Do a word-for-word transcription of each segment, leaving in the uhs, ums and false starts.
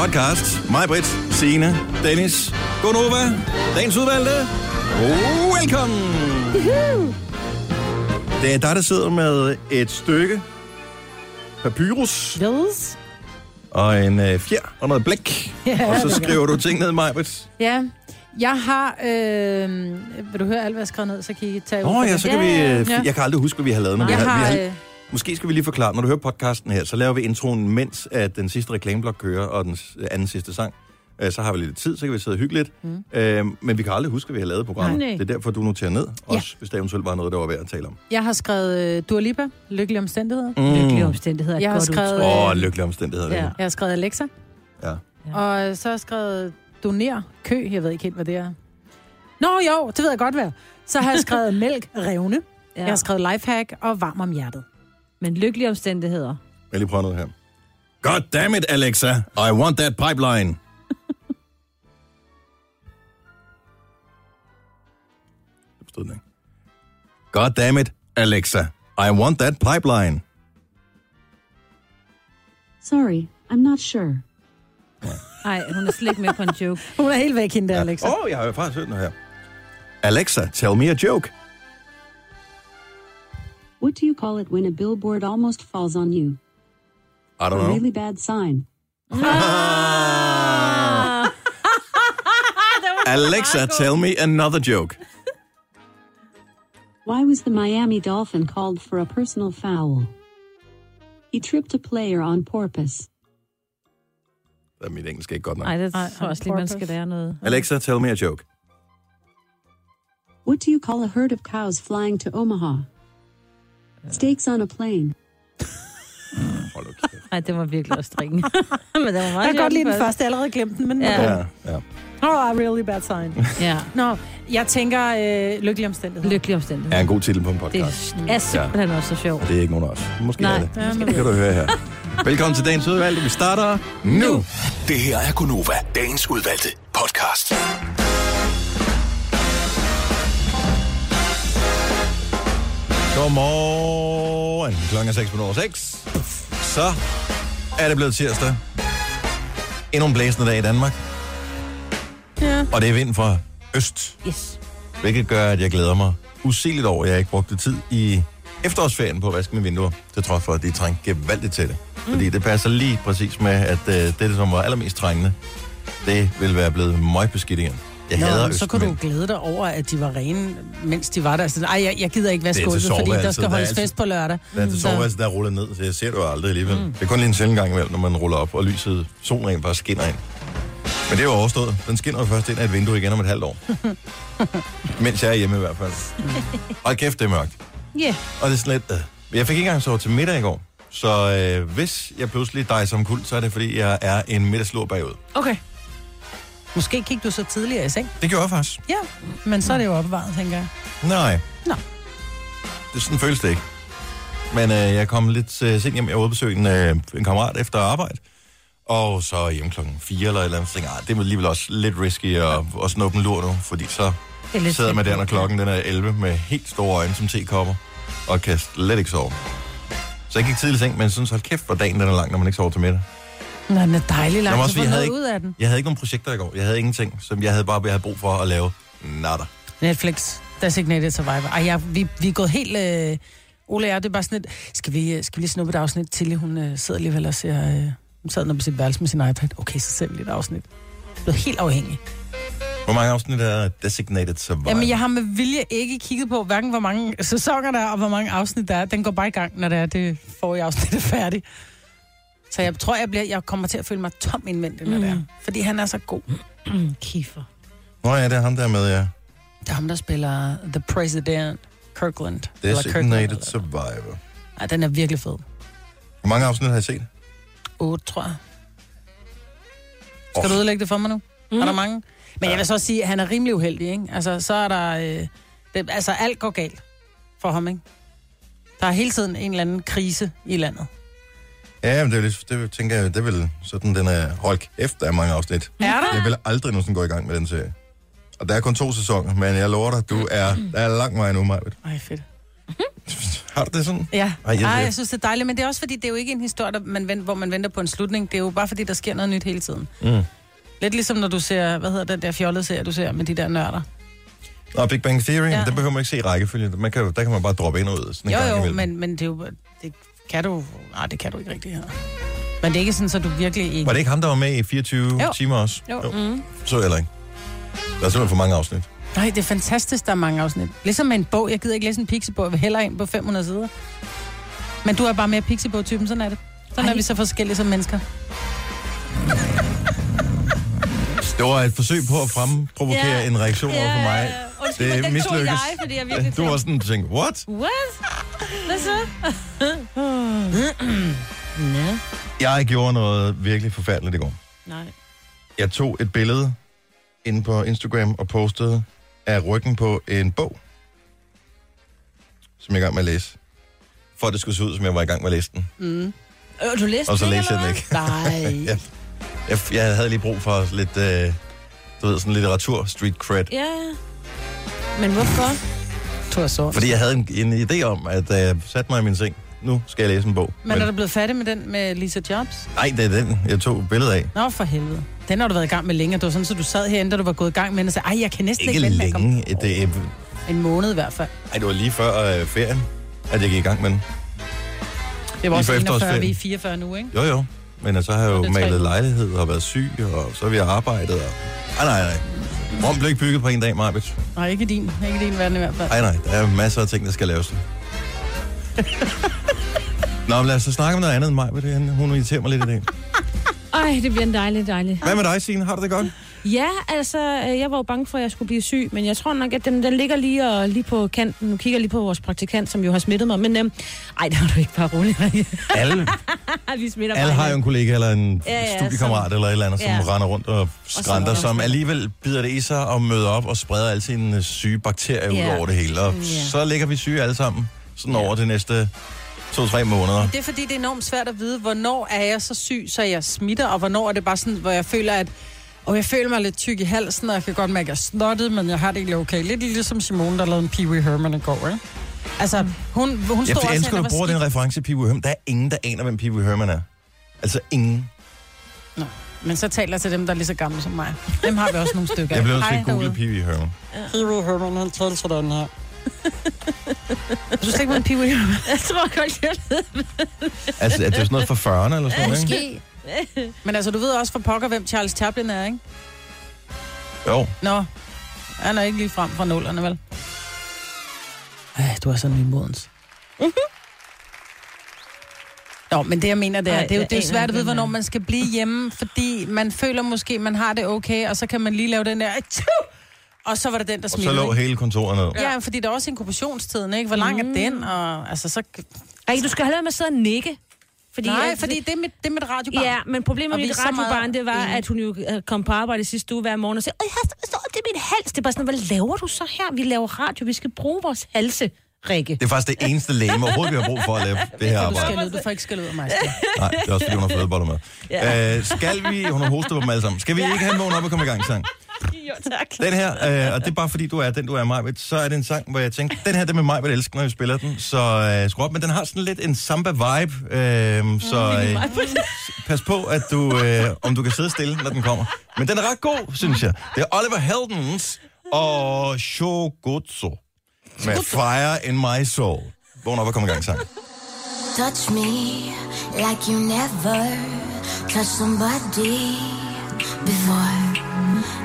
podcast. Mig, Britt, Signe, Dennis, Gunova, dagens udvalgte. Velkommen! Juhu. Det er dig, der sidder med et stykke papyrus. Yes. Og en øh, fjer og noget blæk. Ja, og så skriver du ting ned, Majbrit. Ja, jeg har... Øh, vil du høre alt, hvad jeg skrev ned, så kan I tage ud. Åh ja, så kan ja, vi... Øh, ja. Jeg kan aldrig huske, hvad vi har lavet. Jeg har, har, øh... Måske skal vi lige forklare, når du hører podcasten her, så laver vi introen, mens at den sidste reklameblok kører, og den anden sidste sang. Så har vi lidt tid, så kan vi sidde hyggeligt. Mm. Øh, men vi kan aldrig huske, at vi har lavet programmet. Nej, nej. Det er derfor, du noterer ned, også ja. Hvis der eventuelt var noget, der var værd at tale om. Jeg har skrevet uh, Dua Lipa, Lykkelige omstændigheder. Mm. Lykkelige omstændigheder er jeg godt udtryk. Åh, oh, Lykkelige omstændigheder. Ja. Jeg har skrevet Alexa. Ja. Og så har jeg skrevet Doner, kø. Jeg ved ikke helt, hvad det er. Nå jo, det ved jeg godt, hvad. Så har jeg skrevet Mælk, revne. Ja. Jeg har skrevet Lifehack og Varm om hjertet. Men Lykkelige omstændigheder. Jeg lige prøver noget her. God damn it, Alexa. I want that pipeline. God damn it, Alexa. I want that pipeline. Sorry, I'm not sure. Nej, hun er slet ikke med på en joke. Hun er helt væk hende der, ja. Alexa. Åh, oh, jeg har jo faktisk hørt noget her. Alexa, tell me a joke. What do you call it when a billboard almost falls on you? I don't a know. A really bad sign. Alexa, tell me another joke. Why was the Miami Dolphin called for a personal foul? He tripped a player on porpoise. Det er mit engelsk ikke godt nok. Nej, det er også lige, man skal lære noget. Alexa, tell me a joke. What do you call a herd of cows flying to Omaha? Steaks on a plane. Hold op. Nej, det var virkelig også strikken. Men det var meget. Jeg kan godt lide den første, jeg allerede glemte den, men ja. Ja, ja. Oh, a really bad sign. Ja. Nå, jeg tænker øh, Lykkelige omstændigheder. Lykkelige omstændigheder. Er en god titel på en podcast. Det er simpelthen ja. Også så sjovt. Og det er ikke nogen af os. Måske nej, er det. Ja, måske det kan du høre her. Velkommen til dagens udvalgte. Vi starter nu. nu. Det her er Gunova, dagens udvalgte podcast. Godmorgen. Klokken er seks minutter over seks. Så er det blevet tirsdag. Endnu en blæsende dag i Danmark. Ja. Og det er vind fra øst. Yes. Hvilket gør, at jeg glæder mig usigeligt over, at jeg ikke brugte tid i efterårsferien på at vaske mine vinduer. Det tror jeg for, at de trængte gevaldigt til det. Mm. Fordi det passer lige præcis med, at uh, det, som var allermest trængende, det ville være blevet møgbeskidt igen. Jeg Nå, hader øst. Så kunne du glæde dig over, at de var rene, mens de var der. Så, ej, jeg, jeg gider ikke vaske gulvet, fordi der skal der holdes altid, fest på lørdag. Der er til soveværelset, der er rullet ned, så jeg ser det jo aldrig alligevel. Mm. Det er kun lige en sjældent gang imellem, når man ruller op, og lyset, solen rent bare skinner ind. Men det er jo overstået. Den skinner først ind af et vindue igen om et halvt år. Mens jeg er hjemme i hvert fald. Og kæft, det er mørkt. Ja. Yeah. Og det er sådan lidt... Øh. Jeg fik ikke engang sovet til middag i går. Så øh, hvis jeg pludselig dig som kul, så er det fordi, jeg er en middagslur bagud. Okay. Måske gik du så tidligere i seng? Det gjorde jeg faktisk. Ja, men så er det jo opbevaret, tænker jeg. Nej. Nå. Det er sådan føles det ikke. Men øh, jeg kom lidt øh, sent hjem. Jeg var ude at besøge en, øh, en kammerat efter arbejde. Og så hjem klokken fire eller et eller andet. Så tænker jeg, det er alligevel også lidt risky at, at snuppe en lur nu, fordi så sidder man der, når klokken den er elleve med helt store øjne som tekopper, og kan slet ikke sove. Så jeg gik tidligt i seng, men synes, hold kæft, hvor dagen den er lang, når man ikke sover til middag. Nå, den er dejlig lang, så får noget ikke, ud af den. Jeg havde ikke nogen projekter i går. Jeg havde ingenting, som jeg havde bare jeg havde brug for at lave natter. Netflix, Designated Survivor. Ej, jeg, vi, vi er gået helt... Øh, Ole, jeg, det er bare sådan et... Skal vi, skal vi lige snuppe et afsnit til, hun øh, sidder alligevel og ser... Øh, Hun sad nede på sit værelse med sin iPad. Okay, så ser vi lidt afsnit. Jeg blev helt afhængig. Hvor mange afsnit er Designated Survivor? Jamen, jeg har med vilje ikke kigget på, hverken hvor mange sæsoner der er, og hvor mange afsnit der er. Den går bare i gang, når det er det forrige afsnit er færdigt. Så jeg tror, jeg, bliver, jeg kommer til at føle mig tom indvendig, når mm. det er. Fordi han er så god. Kiefer. Nå ja, det er ham der med, ja. Det er ham, der spiller The President Kirkland. Designated Kirkland, eller... Survivor. Ej, den er virkelig fed. Hvor mange afsnit har jeg set? otte, tror jeg. Skal oh. du udlægge det for mig nu? Mm. Er der mange? Men ja. Jeg vil så også sige, at han er rimelig uheldig, ikke? Altså, så er der... Øh, det, altså, alt går galt for ham, ikke? Der er hele tiden en eller anden krise i landet. Ja, men det, vil, det tænker jeg, det vil sådan, den er holdt efter af mange afsnit. Er der? Jeg vil aldrig nogensinde gå i gang med den serie. Og der er kun to sæsoner, men jeg lover dig, du er... Der er langt vej nu, Majbet. Ej, fedt. Har du det sådan? Ja. Ej, jeg, Ej, jeg synes, det er dejligt, men det er også fordi, det er jo ikke en historie, der man venter, hvor man venter på en slutning. Det er jo bare fordi, der sker noget nyt hele tiden. Mm. Lidt ligesom når du ser, hvad hedder den der fjollede serie, du ser med de der nørder. Og Big Bang Theory, ja. Den behøver man ikke se i rækkefølge. Man kan, der kan man bare droppe ind og ud. Sådan en jo, gang jo, men, men det, er jo, det kan du... Nej, det kan du ikke rigtigt her. Men det er ikke sådan, så du virkelig ikke... Var det ikke ham, der var med i fireogtyve jo. Timer også? Jo. jo. Mm. Så heller ikke. Der er simpelthen for mange afsnit. Nej, det er fantastisk, der er mange afsnit. Ligesom med en bog. Jeg gider ikke læse en pixiebog. Jeg vil hellere ind på fem hundrede sider. Men du er bare mere pixiebog-typen, sådan er det. Sådan Ej. Er vi så forskellige som mennesker. Det var et forsøg på at fremprovokere yeah. en reaktion yeah. over for mig. Undskyld, det den mislykkes. Tog jeg, fordi jeg virkelig tænkte... Du var sådan, du tænkte, what? What? Hvad så? Næh. Jeg gjorde noget virkelig forfærdeligt i går. Nej. Jeg tog et billede inde på Instagram og postede af ryggen på en bog, som jeg er i gang med at læse. For at det skulle se ud, som jeg var i gang med at læse den. Mm. Øh, du læste og så læste jeg den ikke. Nej. ja. Jeg, jeg havde lige brug for lidt, øh, du ved, sådan litteratur, street cred. Ja, yeah. Men hvorfor? Torresort. Fordi jeg havde en, en idé om, at jeg øh, satte mig i min seng. Nu skal jeg læse en bog. Men, men... er du blevet fattig med den med Lisa Jobs? Nej, det er den, jeg tog billedet af. Nå, for helvede. Den har du været i gang med længe. Det var sådan, så du sad herinde, da du var gået i gang med den, og sagde, ej, jeg kan næsten ikke, ikke længe. Længe. Kom... Det er... En måned i hvert fald. Nej, det var lige før øh, ferien, at jeg gik i gang med den. Det var også enogfyrre, vi er fireogfyrre nu, ikke? Jo, jo. Men så altså, har jeg jo malet lejlighed og været syg, og så har vi arbejdet. Og... Ej, nej, nej. Rom blev ikke bygget på en dag, Marbet. Nej, ikke din. Ikke din verden i hvert fald. Nej, nej. Der er masser af ting, der skal laves. Nå, men lad os så snakke om noget andet end Marbet. Hun irriterer mig lidt i dag. Ej, det bliver en dejlig, dejlig. Hvad med dig, Signe? Har du det godt? Ja, altså, jeg var jo bange for, at jeg skulle blive syg, men jeg tror nok, at den, den ligger lige, og, lige på kanten. Nu kigger jeg lige på vores praktikant, som jo har smittet mig, men øhm, ej, der var du ikke bare roligt. Alle, vi alle har jo en kollega eller en ja, ja, studiekammerat som, eller et eller andet, ja. Som render rundt og skrænter, og som alligevel bider det i sig og møder op og spreder alle sine syge bakterier ja. Ud over det hele. Og ja. Så ligger vi syge alle sammen sådan ja. Over det næste... to-tre måneder. Det er fordi, det er enormt svært at vide, hvornår er jeg så syg, så jeg smitter, og hvornår er det bare sådan, hvor jeg føler, at og jeg føler mig lidt tyk i halsen, og jeg kan godt mærke, at jeg er snottet, men jeg har det ikke okay. Lidt ligesom Simone, der lavede en Pee-wee Herman i går, ikke? Altså, hun, hun stod også... Jeg elsker, at du bruger den reference Pee-wee Herman. Der er ingen, der aner, hvem Pee-wee Herman er. Altså ingen. Nå, men så taler jeg til dem, der er lige så gamle som mig. Dem har vi også nogle stykker af. Jeg blev nødt til at google Pee-wee Herman. Pee-wee Herman, han talte sådan her. Du slet ikke med en Pee-wee Herman? Jeg tror godt, jeg ved det. Altså, er det jo sådan noget fra fyrrerne eller sådan noget, ikke? Måske. Men altså, du ved også for pokker, hvem Charles Chaplin er, ikke? Jo. Nå, han er ikke lige frem fra nullerne, vel? Ej, du er sådan en modens. Mhm. Nå, men det jeg mener, det er, Ej, det er jo det er svært at vide, hvornår man skal blive hjemme, fordi man føler måske, man har det okay, og så kan man lige lave den der... Og så var det den, der smidte. Og så lå hele kontoret ned. Ja, fordi der er også inkubationstiden, ikke? Hvor lang mm. er den? Og, altså, så... Ej, du skal heller med at sidde og nikke. Fordi, nej, altså, fordi det er mit, det er mit radiobarn. Ja, men problemet og med mit radiobarn, det var, at hun jo kom på arbejde sidste uge hver morgen og sagde, åh, det er min hals. Det er bare sådan, hvad laver du så her? Vi laver radio, vi skal bruge vores halse, Rikke. Det er faktisk det eneste læge, overhovedet vi har brug for at lave det her arbejde. Du får ikke skæld ud af mig. Nej, det er også fordi, hun har flødeboller med. Ja. Øh, skal vi... Hun har hostet på dem alle sammen. Skal vi ja. Ikke have en vågen op og komme i gang, sang? Jo, tak. Den her, øh, og det er bare fordi, du er den, du er Majbet, så er det en sang, hvor jeg tænker, den her, det med Majbet elsker, når vi spiller den, så øh, skru op, men den har sådan lidt en samba-vibe, øh, mm, så øh, pas på, at du, øh, om du kan sidde stille, når den kommer. Men den er ret god, synes jeg. Det er Oliver Heldens og Shungudzo med Fire In My Soul. Vågn op og kom i gang, sang. Touch me like you never touched somebody before.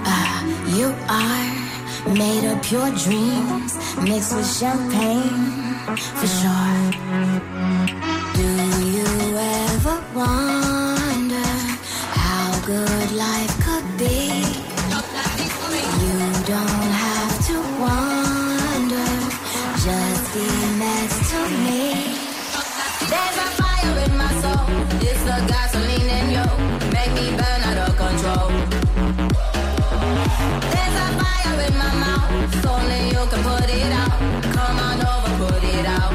Ah, you are made of pure dreams, mixed with champagne, for sure. Do you ever wonder how good life could be? You don't have to wonder, just be next to me. There's a fire in my soul, it's the gasoline in you, make me burn out of control. There's a fire in my mouth, only you can put it out. Come on over, put it out.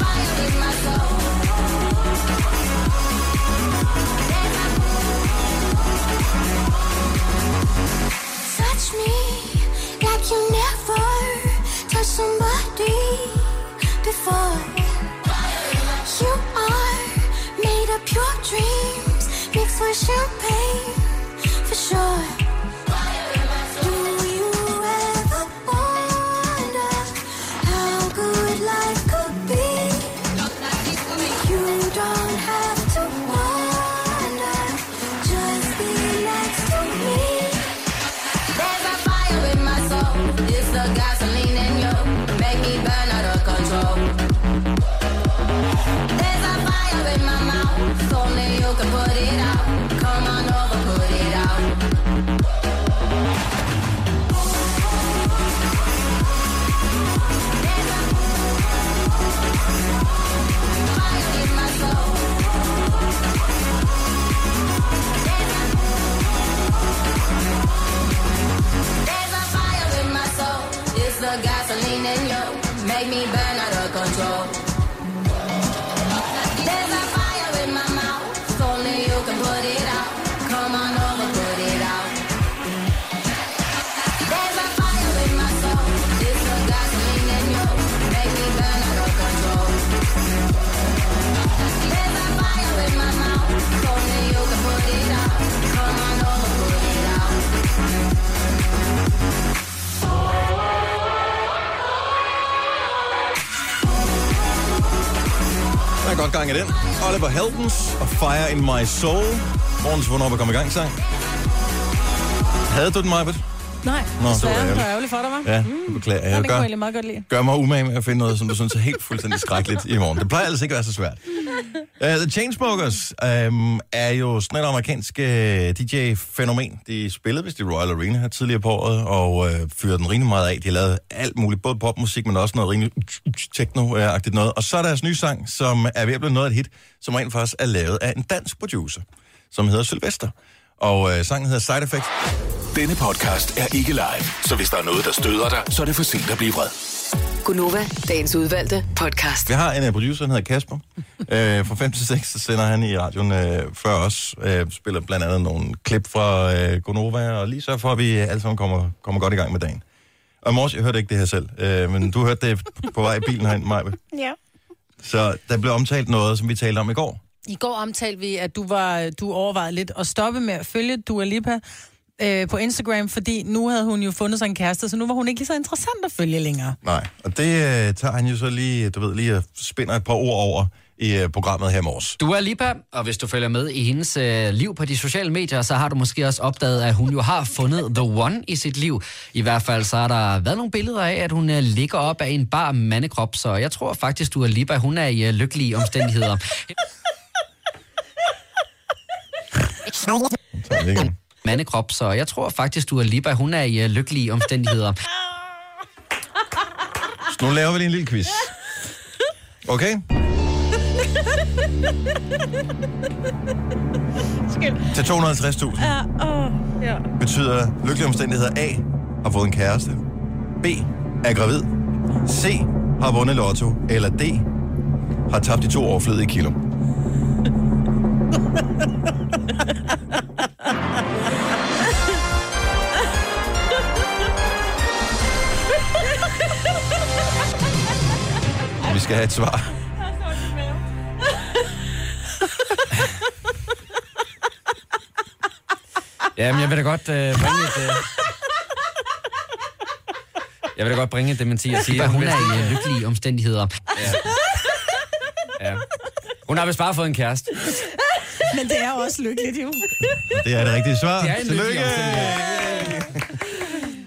Fire in my soul. There's a Godt gang i den. Oliver Heldens og Fire In My Soul. Morgens vågn op og kom i gang sang. Havde du den, Majbert? Nej, Nå, det var ærgerligt for dig, var? Ja, det beklager jeg. Ja, det gør, jeg meget godt lide. Gør mig umage med at finde noget, som du synes er helt fuldstændig skrækkeligt i morgen. Det plejer altså ikke at være så svært. Uh, The Changemakers um, er jo sådan et amerikansk uh, D J-fænomen. De spillede vist i Royal Arena her tidligere på året, og uh, fyrede den rimelig meget af. De har lavet alt muligt, både popmusik, men også noget rimelig techno-agtigt noget. Og så er deres nye sang, som er ved at blive noget af et hit, som rent faktisk er lavet af en dansk producer, som hedder Sylvester. Og øh, sangen hedder Side Effect. Denne podcast er ikke live, så hvis der er noget, der støder dig, så er det for sent at blive vred. Gunova, dagens udvalgte podcast. Vi har en producer, der hedder Kasper. øh, fra fem til seks, så sender han i radioen øh, før os. Øh, spiller blandt andet nogle klip fra øh, Gunova, og lige så for, at vi alle sammen kommer, kommer godt i gang med dagen. Og mors, jeg hørte ikke det her selv, øh, men du hørte det på vej i bilen herinde, Maja. Ja. Så der blev omtalt noget, som vi talte om i går. I går omtalte vi, at du, var, du overvejede lidt at stoppe med at følge Dua Lipa øh, på Instagram, fordi nu havde hun jo fundet sig en kæreste, så nu var hun ikke lige så interessant at følge længere. Nej, og det øh, tager han jo så lige, du ved, lige spinder et par ord over i øh, programmet her i morges. Dua Lipa, og hvis du følger med i hendes øh, liv på de sociale medier, så har du måske også opdaget, at hun jo har fundet The One i sit liv. I hvert fald så har der været nogle billeder af, at hun øh, ligger op af en bar mandekrop, så jeg tror faktisk, Dua Lipa, hun er i øh, lykkelige omstændigheder. Mandekrop, så jeg tror faktisk, du er Lipa, hun er i uh, lykkelige omstændigheder. Så nu laver vi lige en lille quiz. Okay? Til to hundrede og halvtreds tusind. Ja, åh, ja. Betyder lykkelige omstændigheder A, har fået en kæreste, B, er gravid, C, har vundet lotto, eller D, har tabt de to overflødige kilo. Vi skal have et svar. Jamen, jeg vil da godt øh, bringe et... Øh... Jeg vil da godt bringe et dementi og sige, at hun er i lykkelige omstændigheder. Ja. Ja. Hun har vist bare fået en kæreste. Men det er også lykkeligt, jo. Det er det rigtige svar. Det er en lykkelig omstændighed.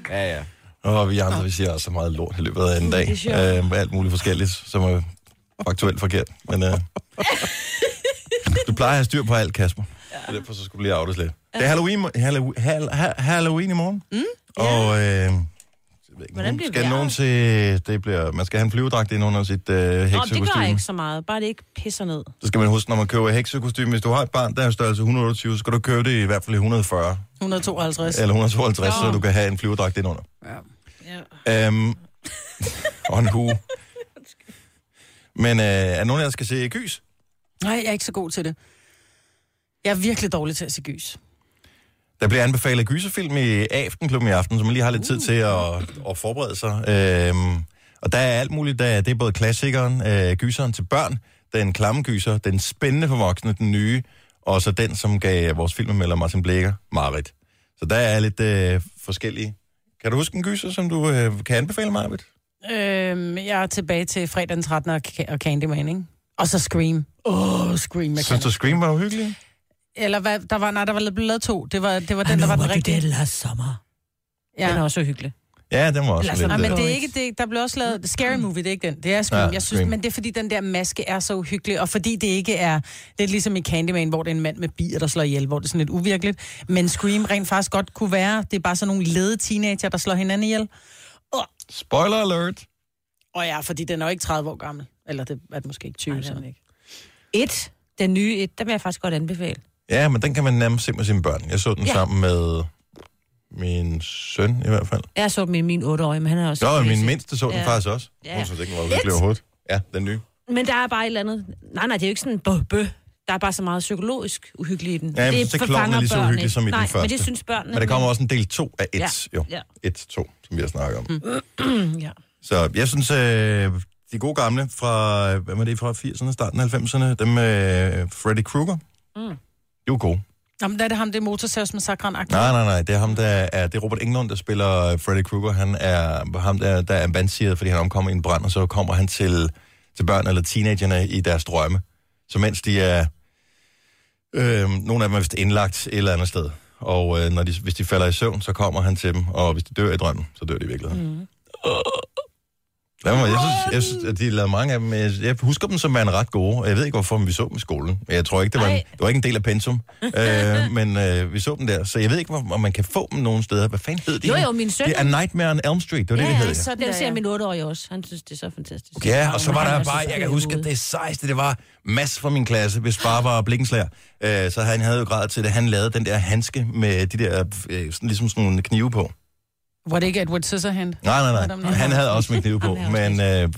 Ja, ja. Og vi andre, vi siger også så meget lort i løbet af en dag. Æh, alt muligt forskelligt, som er faktuelt forkert. Men øh, du plejer at have styr på alt, Kasper. Så derfor så skulle du lige afdes lidt. Det er Halloween, Halloween, Halloween i morgen. Mm, yeah. Og øh, hvordan bliver skal nogen til, det bliver, man skal have en flyvedragt ind under sit øh, heksekostyme. Nå, det gør ikke så meget. Bare det ikke pisser ned. Så skal man huske, når man køber heksekostyme. Hvis du har et barn, der er størrelse et hundrede og otteogtyve, så skal du købe det i hvert fald i et hundrede og fyrre. et hundrede og tooghalvtreds. Eller et hundrede og tooghalvtreds, oh. Så du kan have en flyvedragt ind under. Ja. Øhm, og en hue. Men øh, er nogen af jer, skal se gys? Nej, jeg er ikke så god til det. Jeg er virkelig dårlig til at se gys. Der bliver anbefalet gyserfilm i Aftenklubben i aften, så man lige har lidt tid til at, at forberede sig. Øhm, og der er alt muligt. Der, det er både klassikeren, øh, gyseren til børn, den klamme gyser, den spændende for voksne, den nye, Og så den, som gav vores filmmelder Martin Blækker, Marit. Så der er lidt øh, forskellige. Kan du huske en gyser, som du øh, kan anbefale, Marit? Øhm, jeg er tilbage til fredag den trettende og, og Candyman, ikke? Og så Scream. Åh, oh, Scream. Jeg synes du, Scream var uhyggelig? Eller hvad? Der var, nej, der var blevet lavet to. Det var, det var den, der var den rigtige. I know what you did last summer. Ja. Den er også hyggelig. Ja, den var også lidt... Nej, men det er ikke det. Der blev også lavet... Scary Movie, det er ikke den. Det er Scream. Ja, jeg synes, Scream. Men det er, fordi den der maske er så uhyggelig, og fordi det ikke er... Det er ligesom i Candyman, hvor det er en mand med bier, der slår ihjel, hvor det er sådan lidt uvirkeligt. Men Scream rent faktisk godt kunne være... Det er bare sådan nogle lede teenager, der slår hinanden ihjel. Oh. Spoiler alert! Og ja, fordi den er jo ikke tredive år gammel. Eller det er det måske ikke tyve, sådan ikke. Et, den nye et, der vil jeg faktisk godt anbefale. Ja, men den kan man nærmest se med sine børn. Jeg så den ja. sammen med... Min søn, i hvert fald. Jeg så den med min otteårige, men han er også... Jo, min mindste så den ja. faktisk også. Ja. Hun synes ikke, den var virkelig overhovedet. Ja, den nye. Men der er bare et eller andet... Nej, nej, det er jo ikke sådan en bøh, bøh. Der er bare så meget psykologisk uhyggeligt i den. Ja, det er klokken er lige så uhyggeligt som i nej, den første. Men det synes børnene... Men der kommer også en del to af et, ja. jo. Ja. Et, to, som vi har snakket om. Mm. ja. Så jeg synes, øh, de gode gamle fra... Hvad var det, fra firserne, starten af halvfemserne? Dem med øh, Freddy Krueger. Mm. De var gode. Jamen, der er det ham, det er motorsavsmassakren. Nej, nej, nej. Det er ham, der er... Det er Robert Englund, der spiller Freddy Krueger. Han er ham, der, der er vansiret, fordi han omkommer i en brand, og så kommer han til, til børn eller teenagerne i deres drømme. Så mens de er... Øh, nogle af dem er vist indlagt et eller andet sted. Og øh, når de, hvis de falder i søvn, så kommer han til dem. Og hvis de dør i drømmen, så dør de i virkeligheden. Mm. Jeg synes, jeg synes, at de lavede mange af dem. Jeg husker dem som værende ret gode. Jeg ved ikke, hvorfor vi så dem i skolen. Jeg tror ikke, det var, en, det var ikke en del af pensum. øh, men øh, vi så dem der. Så jeg ved ikke, om man kan få dem nogen steder. Hvad fanden hed de? Jo, jo, min søn. Det er Nightmare on Elm Street. Det var ja, det, det hed. Ja, sådan der ser min otteårige også. Han synes, det er så fantastisk. Okay, ja, og så var der bare, jeg kan huske, at det sejste, det var Mads fra min klasse, hvis bare var blikkenslager. Øh, så han havde jo grad til det. Han lavede den der handske med de der, øh, sådan, ligesom sådan nogle knive på. Var det ikke Edward Scissorhands? Nej, nej, nej. Han havde også med knive på, men uh,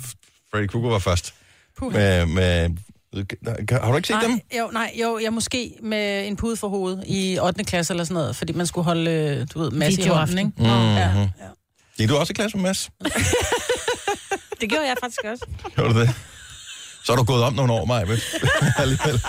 Freddy Krueger var først. Med, med, har du ikke set nej, dem? Jo, nej, jo, jeg måske med en pude for hovedet i ottende klasse eller sådan noget, fordi man skulle holde, du ved, Mads i hånden, ikke? Mm-hmm. Ja, ja. Gik du også i klasse med Mads? Det gjorde jeg faktisk også. Gjorde du det? Så er du gået om nogle år, Maja, vel? Alligevel.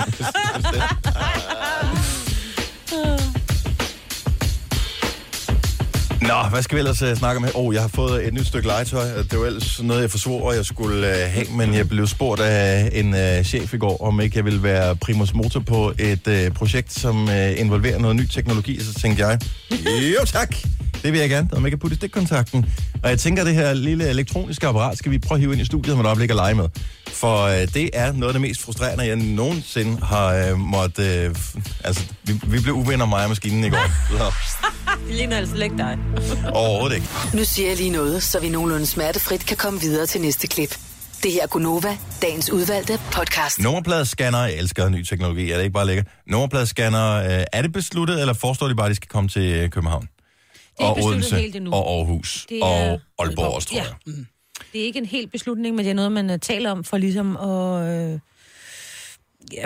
Nå, hvad skal vi ellers uh, snakke om her? Åh, oh, jeg har fået et nyt stykke legetøj. Det var ellers noget, jeg forsvor, at jeg skulle uh, have, men jeg blev spurgt af en uh, chef i går, om ikke jeg ville være primus motor på et uh, projekt, som uh, involverer noget ny teknologi. Så tænkte jeg, jo tak, det vil jeg gerne, om jeg kan putte i stikkontakten. Og jeg tænker, det her lille elektroniske apparat skal vi prøve at hive ind i studiet, om et øjeblik at lege med. For uh, det er noget af det mest frustrerende, jeg nogensinde har uh, måttet... Uh, altså, vi, vi blev uvenner, mig og maskinen i går. Så. Det ligner altså læk dig. Overhovedet ikke. Nu siger jeg lige noget, så vi nogenlunde smertefrit kan komme videre til næste klip. Det her er Gunova, dagens udvalgte podcast. Nummerpladescanner, jeg elsker ny teknologi, er det ikke bare lækkert? Nummerpladescanner, er det besluttet, eller forestår de bare, at de skal komme til København? Det er og Odense, helt endnu. Og Aarhus, det er... og Aalborg også, tror jeg. Ja. Det er ikke en hel beslutning, men det er noget, man taler om for ligesom at... Øh...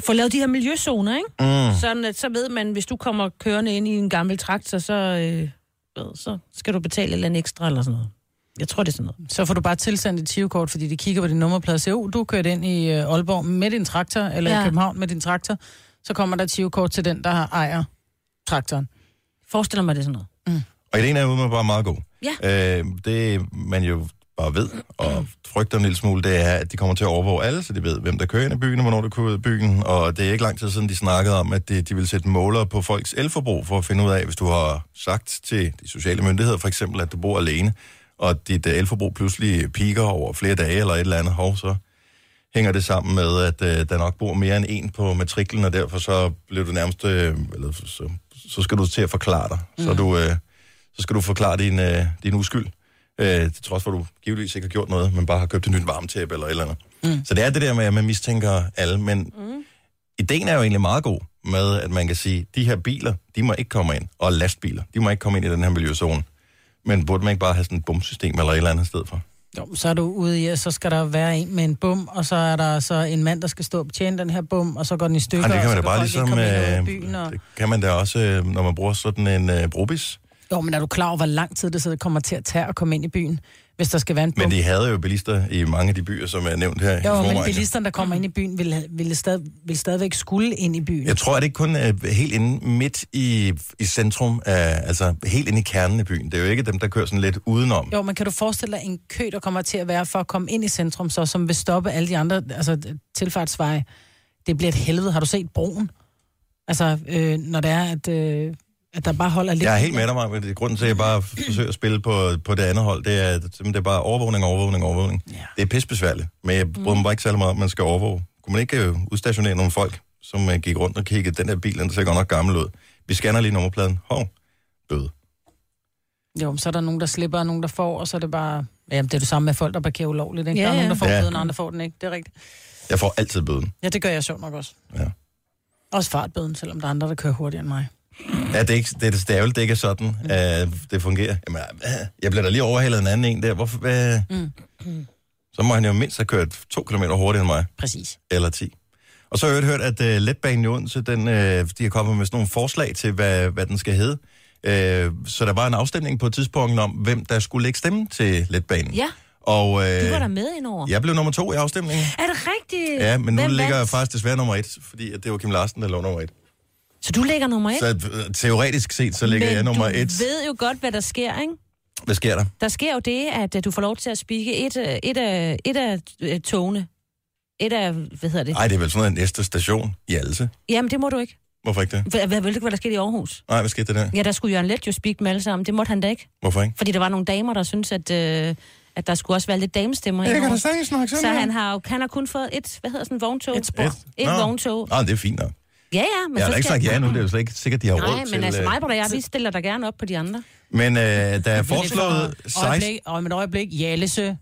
få lavet de her miljøzoner, ikke? Mm. Sådan at så ved man, hvis du kommer kørende ind i en gammel traktor, så, øh, så skal du betale et eller andet ekstra eller sådan noget. Jeg tror, det er sådan noget. Så får du bare tilsendt et tyvekort, fordi de kigger på din nummerplade og siger, oh, du kørt ind i Aalborg med din traktor, eller ja. i København med din traktor, så kommer der et tyvekort til den, der ejer traktoren. Forestiller mig, det sådan noget. Mm. Og ideen er jo bare meget god. Ja. Øh, det man jo... bare ved, og frygter en lille smule, det er, at de kommer til at overvåge alle, så de ved, hvem der kører ind i byen, og hvornår der kører ud i byen. Og det er ikke lang tid siden, de snakkede om, at de, de vil sætte måler på folks elforbrug, for at finde ud af, hvis du har sagt til de sociale myndigheder, for eksempel, at du bor alene, og dit elforbrug pludselig piker over flere dage eller et eller andet hov, så hænger det sammen med, at øh, der nok bor mere end en på matriklen, og derfor så blev du nærmest, øh, eller så, så skal du til at forklare dig. Mm. Så, du, øh, så skal du forklare din, øh, din uskyld. Øh, til trods for, at du givetvis ikke har gjort noget, men bare har købt en ny varmetæppe eller et eller andet. Mm. Så det er det der med, at man mistænker alle, men mm. ideen er jo egentlig meget god med, at man kan sige, de her biler, de må ikke komme ind, og lastbiler, de må ikke komme ind i den her miljøzone. Men burde man ikke bare have sådan et bomsystem eller et eller andet sted for? Jo, så er du ude i, ja, så skal der være en med en bum, og så er der så en mand, der skal stå og betjene den her bum, og så går den i stykker, og så kan folk ligesom, ikke komme ind i byen. Og... Det kan man da også, når man bruger sådan en uh, brobis. Jo, men er du klar over, hvor lang tid det så kommer til at tage at komme ind i byen, hvis der skal være en bum? Men de havde jo bilister i mange af de byer, som er nævnt her. Jo, i jo men bilisterne, der kommer ind i byen, ville, ville, stadig, ville stadigvæk skulle ind i byen. Jeg tror, at det ikke kun er helt inde midt i, i centrum, af, altså helt inde i kernen i byen. Det er jo ikke dem, der kører sådan lidt udenom. Jo, men kan du forestille dig en kø, der kommer til at være for at komme ind i centrum, så som vil stoppe alle de andre altså, tilfartsveje? Det bliver et helvede. Har du set broen? Altså, øh, når det er, at... Øh At der bare holder lidt. Jeg er helt med dig, Maja, men det er grunden til, at jeg bare forsøger at spille på, på det andet hold. Det er, det er bare overvågning, overvågning, overvågning. Ja. Det er pissebesværligt, men jeg bryder mig bare ikke særlig meget om, man skal overvåge. Kunne man ikke udstationere nogle folk, som gik rundt og kiggede, den der bil, den ser godt nok gammel ud. Vi scanner lige nummerpladen. Hov, bøde. Jo, så er der nogen, der slipper, og nogen, der får, og så er det bare... Jamen, det er det samme med folk, der parkerer ulovligt, ikke? Ja, ja. Der er nogen, der får ja. bøden, og andre får den ikke. Det er rigtigt. Jeg får altid bøden. Ja, det gør jeg sjovt nok også. Ja. Også fartbøden, selvom der er andre, der kører hurtigere end mig. Ja, det er ikke, det er staveligt, det ikke er sådan, at det fungerer. Jamen, jeg blev da lige overhalet en anden en der. Hvorfor? Hvad? Mm. Mm. Så må han jo mindst have kørt to kilometer hurtigere end mig. Præcis. Eller ti. Og så har jeg hørt, at uh, Letbanen i Odense, den, uh, de har kommet med sådan nogle forslag til, hvad, hvad den skal hedde. Uh, så der var en afstemning på et tidspunkt om, hvem der skulle ikke stemme til Letbanen. Ja. Og, øh, du var der med indover. Jeg blev nummer to i afstemningen. Er det rigtigt? Ja, men nu hvem ligger jeg faktisk desværre nummer et, fordi det var Kim Larsen, der lå nummer et. Så du ligger nummer et? Så teoretisk set, så ligger men jeg nummer et. Men du ved jo godt, hvad der sker, ikke? Hvad sker der? Der sker jo det, at du får lov til at spikke et, et, af, et af togene. Et af, hvad hedder det? Nej, det er vel sådan en næste station i Aalse. Jamen, det må du ikke. Hvorfor ikke det? Jeg ved ikke, hvad der skete i Aarhus. Nej, hvad skete det der? Ja, der skulle Jørgen Leth jo spikke med alle sammen. Det måtte han da ikke. Hvorfor ikke? Fordi der var nogle damer, der syntes, at, øh, at der skulle også være lidt damestemmer i Aarhus. Så han har, han har kun fået et, hvad hedder sådan, vogntog? Et spor. Et, et vogntog. Nej, det er fint nok. Ja, ja, men jeg har da ikke sagt ja nu, det er jo slet ikke sikkert, de har nej, råd til... Nej, men altså mig på dig, jeg stiller dig gerne op på de andre. Men øh, der er foreslået... seksten... Og med et øjeblik, Jallesø.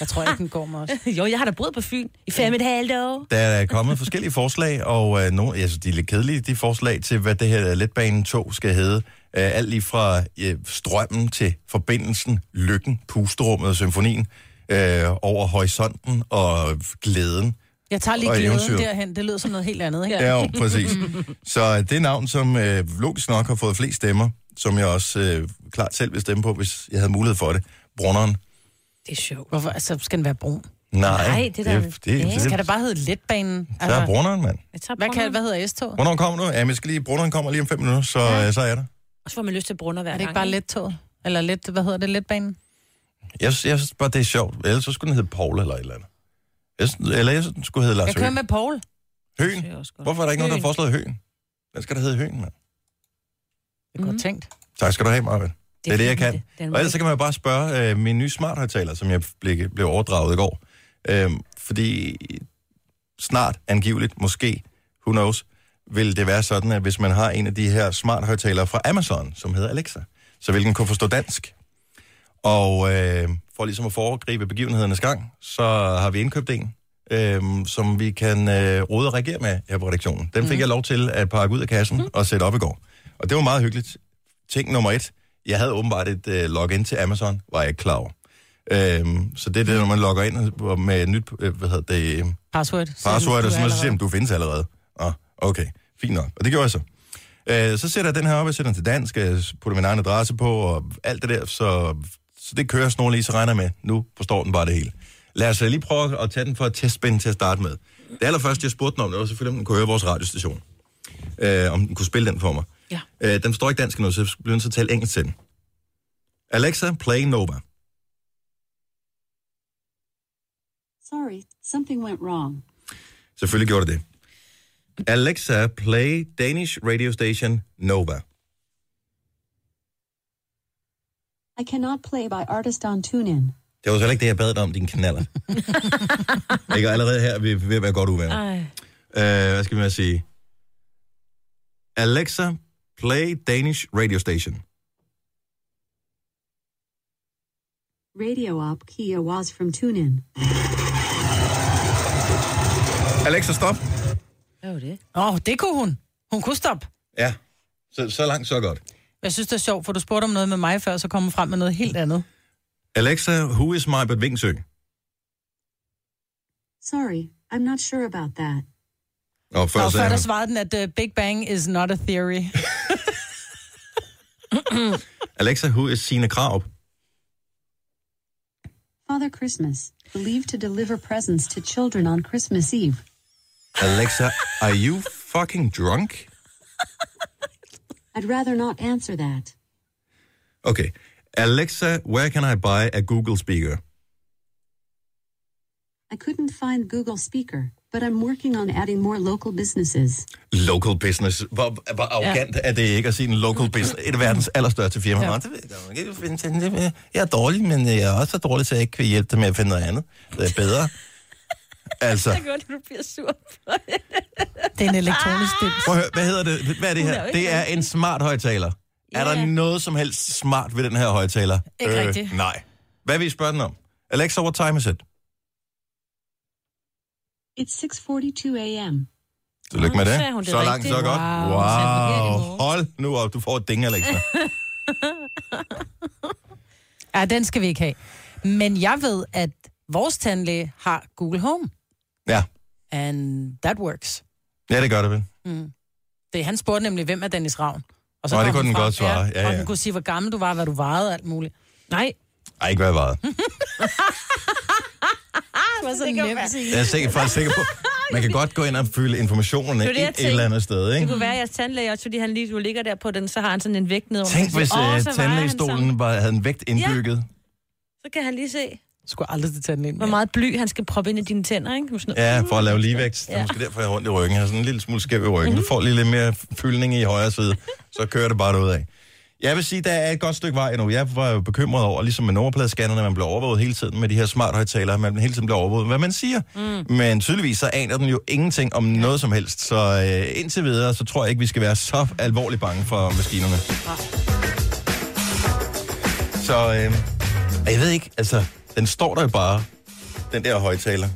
Jeg tror ikke, den går med os. Jo, jeg har da brød på Fyn i fem og et halvt år. Der er kommet forskellige forslag, og øh, no, altså, de er lidt kedelige, de forslag til, hvad det her letbanetog skal hedde. Øh, alt lige fra øh, strømmen til forbindelsen, lykken, pusterummet og symfonien, øh, over horisonten og glæden. Jeg tager lige glæden eventyr derhen. Det lyder som noget helt andet her. Ja, jo, præcis. Så det er navn, som øh, logisk nok har fået flest stemmer, som jeg også øh, klart selv vil stemme på, hvis jeg havde mulighed for det. Brunneren. Det er sjovt. Hvorfor altså, skal den være brun? Nej. Nej det der... Det, det, det, skal der bare hedde Letbanen? Altså, så er Brunneren, mand. Hvad, kan, hvad hedder S-toget? Hvornår kommer du? Ja, men skal lige... Brunneren kommer lige om fem minutter, så, ja. så er der. Og så får man lyst til Brunner hver gang. Er det ikke bare Lettoget? Eller let, hvad hedder det? Letbanen? Jeg, jeg synes bare, det er sjovt. Ellers så skulle den hedde Paul eller et eller andet. Jeg, eller jeg skulle hedde Lars Høen. Jeg kører med Poul. Høen? Hvorfor er der ikke Høen. Nogen, der har foreslået Høen? Hvad skal der hedde Høen, mand? Det er godt tænkt. Tak skal du have, Marvind. Det er det, jeg kan. Det. Og ellers så kan man jo bare spørge øh, min nye smart-højtaler, som jeg blev, blev overdraget i går. Øh, fordi snart, angiveligt, måske, who knows, vil det være sådan, at hvis man har en af de her smart-højtalere fra Amazon, som hedder Alexa, så vil den kunne forstå dansk. Og... Øh, for ligesom at foregribe begivenhedernes gang, så har vi indkøbt en, øh, som vi kan øh, rode og reagere med her på redaktionen. Den fik mm. jeg lov til at pakke ud af kassen mm. og sætte op i går. Og det var meget hyggeligt. Ting nummer et, jeg havde åbenbart et øh, login til Amazon, var jeg ikke klar over. Øh, så det er det, når man logger ind med et nyt, øh, hvad hedder det? Password. Password, og så siger man, du findes allerede. Ah, okay, fint nok. Og det gjorde jeg så. Øh, så sætter jeg den her op, jeg sætter den til dansk, jeg putter min egen adresse på, og alt det der, så... Så det kører snorlig, så regner med. Nu forstår den bare det hele. Lad os lige prøve at tage den for at testspænde til at starte med. Det allerførste, jeg spurgte den om, det var selvfølgelig, om den kunne høre vores radiostation. Øh, om den kunne spille den for mig. Ja. Øh, den forstår ikke dansk endnu, så bliver den så talt engelsk til den. Alexa, play Nova. Sorry, something went wrong. Selvfølgelig gjorde det det. Alexa, play Danish radio station Nova. I cannot play by artist on TuneIn. Det var jo ikke det, jeg bad dig om, din knaller. Ikke allerede her, vi er ved at være godt uvenner. Uh, hvad skal vi med at sige? Alexa, play Danish radio station. Radio op, Kia was from TuneIn. Alexa, stop. Hvad var det? Åh, oh, det kunne hun. Hun kunne stoppe. Ja, så, så langt, så godt. Jeg synes, det er sjovt, for du spurgte om noget med mig før, så kommer frem med noget helt andet. Alexa, who is Majbert Vingsø? Sorry, I'm not sure about that. Og før, Nå, før der svarede den, at uh, Big Bang is not a theory. Alexa, who is Signe Krarup? Father Christmas, believed to deliver presents to children on Christmas Eve. Alexa, are you fucking drunk? I'd rather not answer that. Okay. Alexa, where can I buy a Google speaker? I couldn't find Google speaker, but I'm working on adding more local businesses. Local business. Hvor, hvor arrogant ja. Er det ikke at sige en local business? Et af verdens allerstørste firma. Ja. Jeg er dårlig, men jeg er også så dårlig, så jeg ikke kan hjælpe dig med at finde noget andet. Det er bedre. Altså. Jeg kan godt, at du bliver sur på det. Det er en elektronisk dims. Prøv at høre, hvad hedder det? Hvad er det her? Det er en smart højtaler. Yeah. Er der noget som helst smart ved den her højtaler? Ikke øh, rigtigt. Nej. Hvad vil I spørge den om? Alexa, what time is it? It's six forty-two a.m. Tillykke med det. Så langt, så godt. Wow. Hold nu op, du får et ding, Alexa. Ja, den skal vi ikke have. Men jeg ved, at vores tandlæge har Google Home. Ja. And that works. Ja, det gør det vel. Mm. Det, han spurgte nemlig, hvem er Dennis Ravn? Og så Nå, det kunne den godt svare. Ja, ja, ja. Og den kunne sige, hvor gammel du var, hvad du varede og alt muligt. Nej. Ej, ikke hvad jeg varede. Det var så nemt at sige. Jeg er sikker, faktisk sikker på, man kan godt gå ind og fylde informationerne det, et eller andet sted, ikke? Det kunne være, at jeres tandlæge også, fordi han lige nu ligger der på den, så har han sådan en vægt ned over. Tænk, hvis uh, tandlægestolen bare havde en vægt indbygget. Ja. Så kan han lige se. Skulle aldrig til tandlægen. Hvor meget bly han skal proppe ind i dine tænder, ikke? Måske ja, for at lave ligevægt. Ja. Måske derfor jeg rundt i ryggen. Jeg har sådan en lille smule skæv i ryggen. Du får lige lidt mere fyldning i højre side. Så kører det bare derudad. Jeg vil sige, der er et godt stykke vej endnu. Jeg var jo bekymret over, ligesom med nummerpladescannerne, man bliver overvåget hele tiden med de her smart højtalere. Man hele tiden bliver overvåget, hvad man siger. Mm. Men tydeligvis så aner den jo ingenting om noget som helst. Så øh, indtil videre, så tror jeg ikke, vi skal være så alvorligt bange for maskinerne. Så øh, jeg ved ikke, altså... Den står der jo bare, den der højtaler,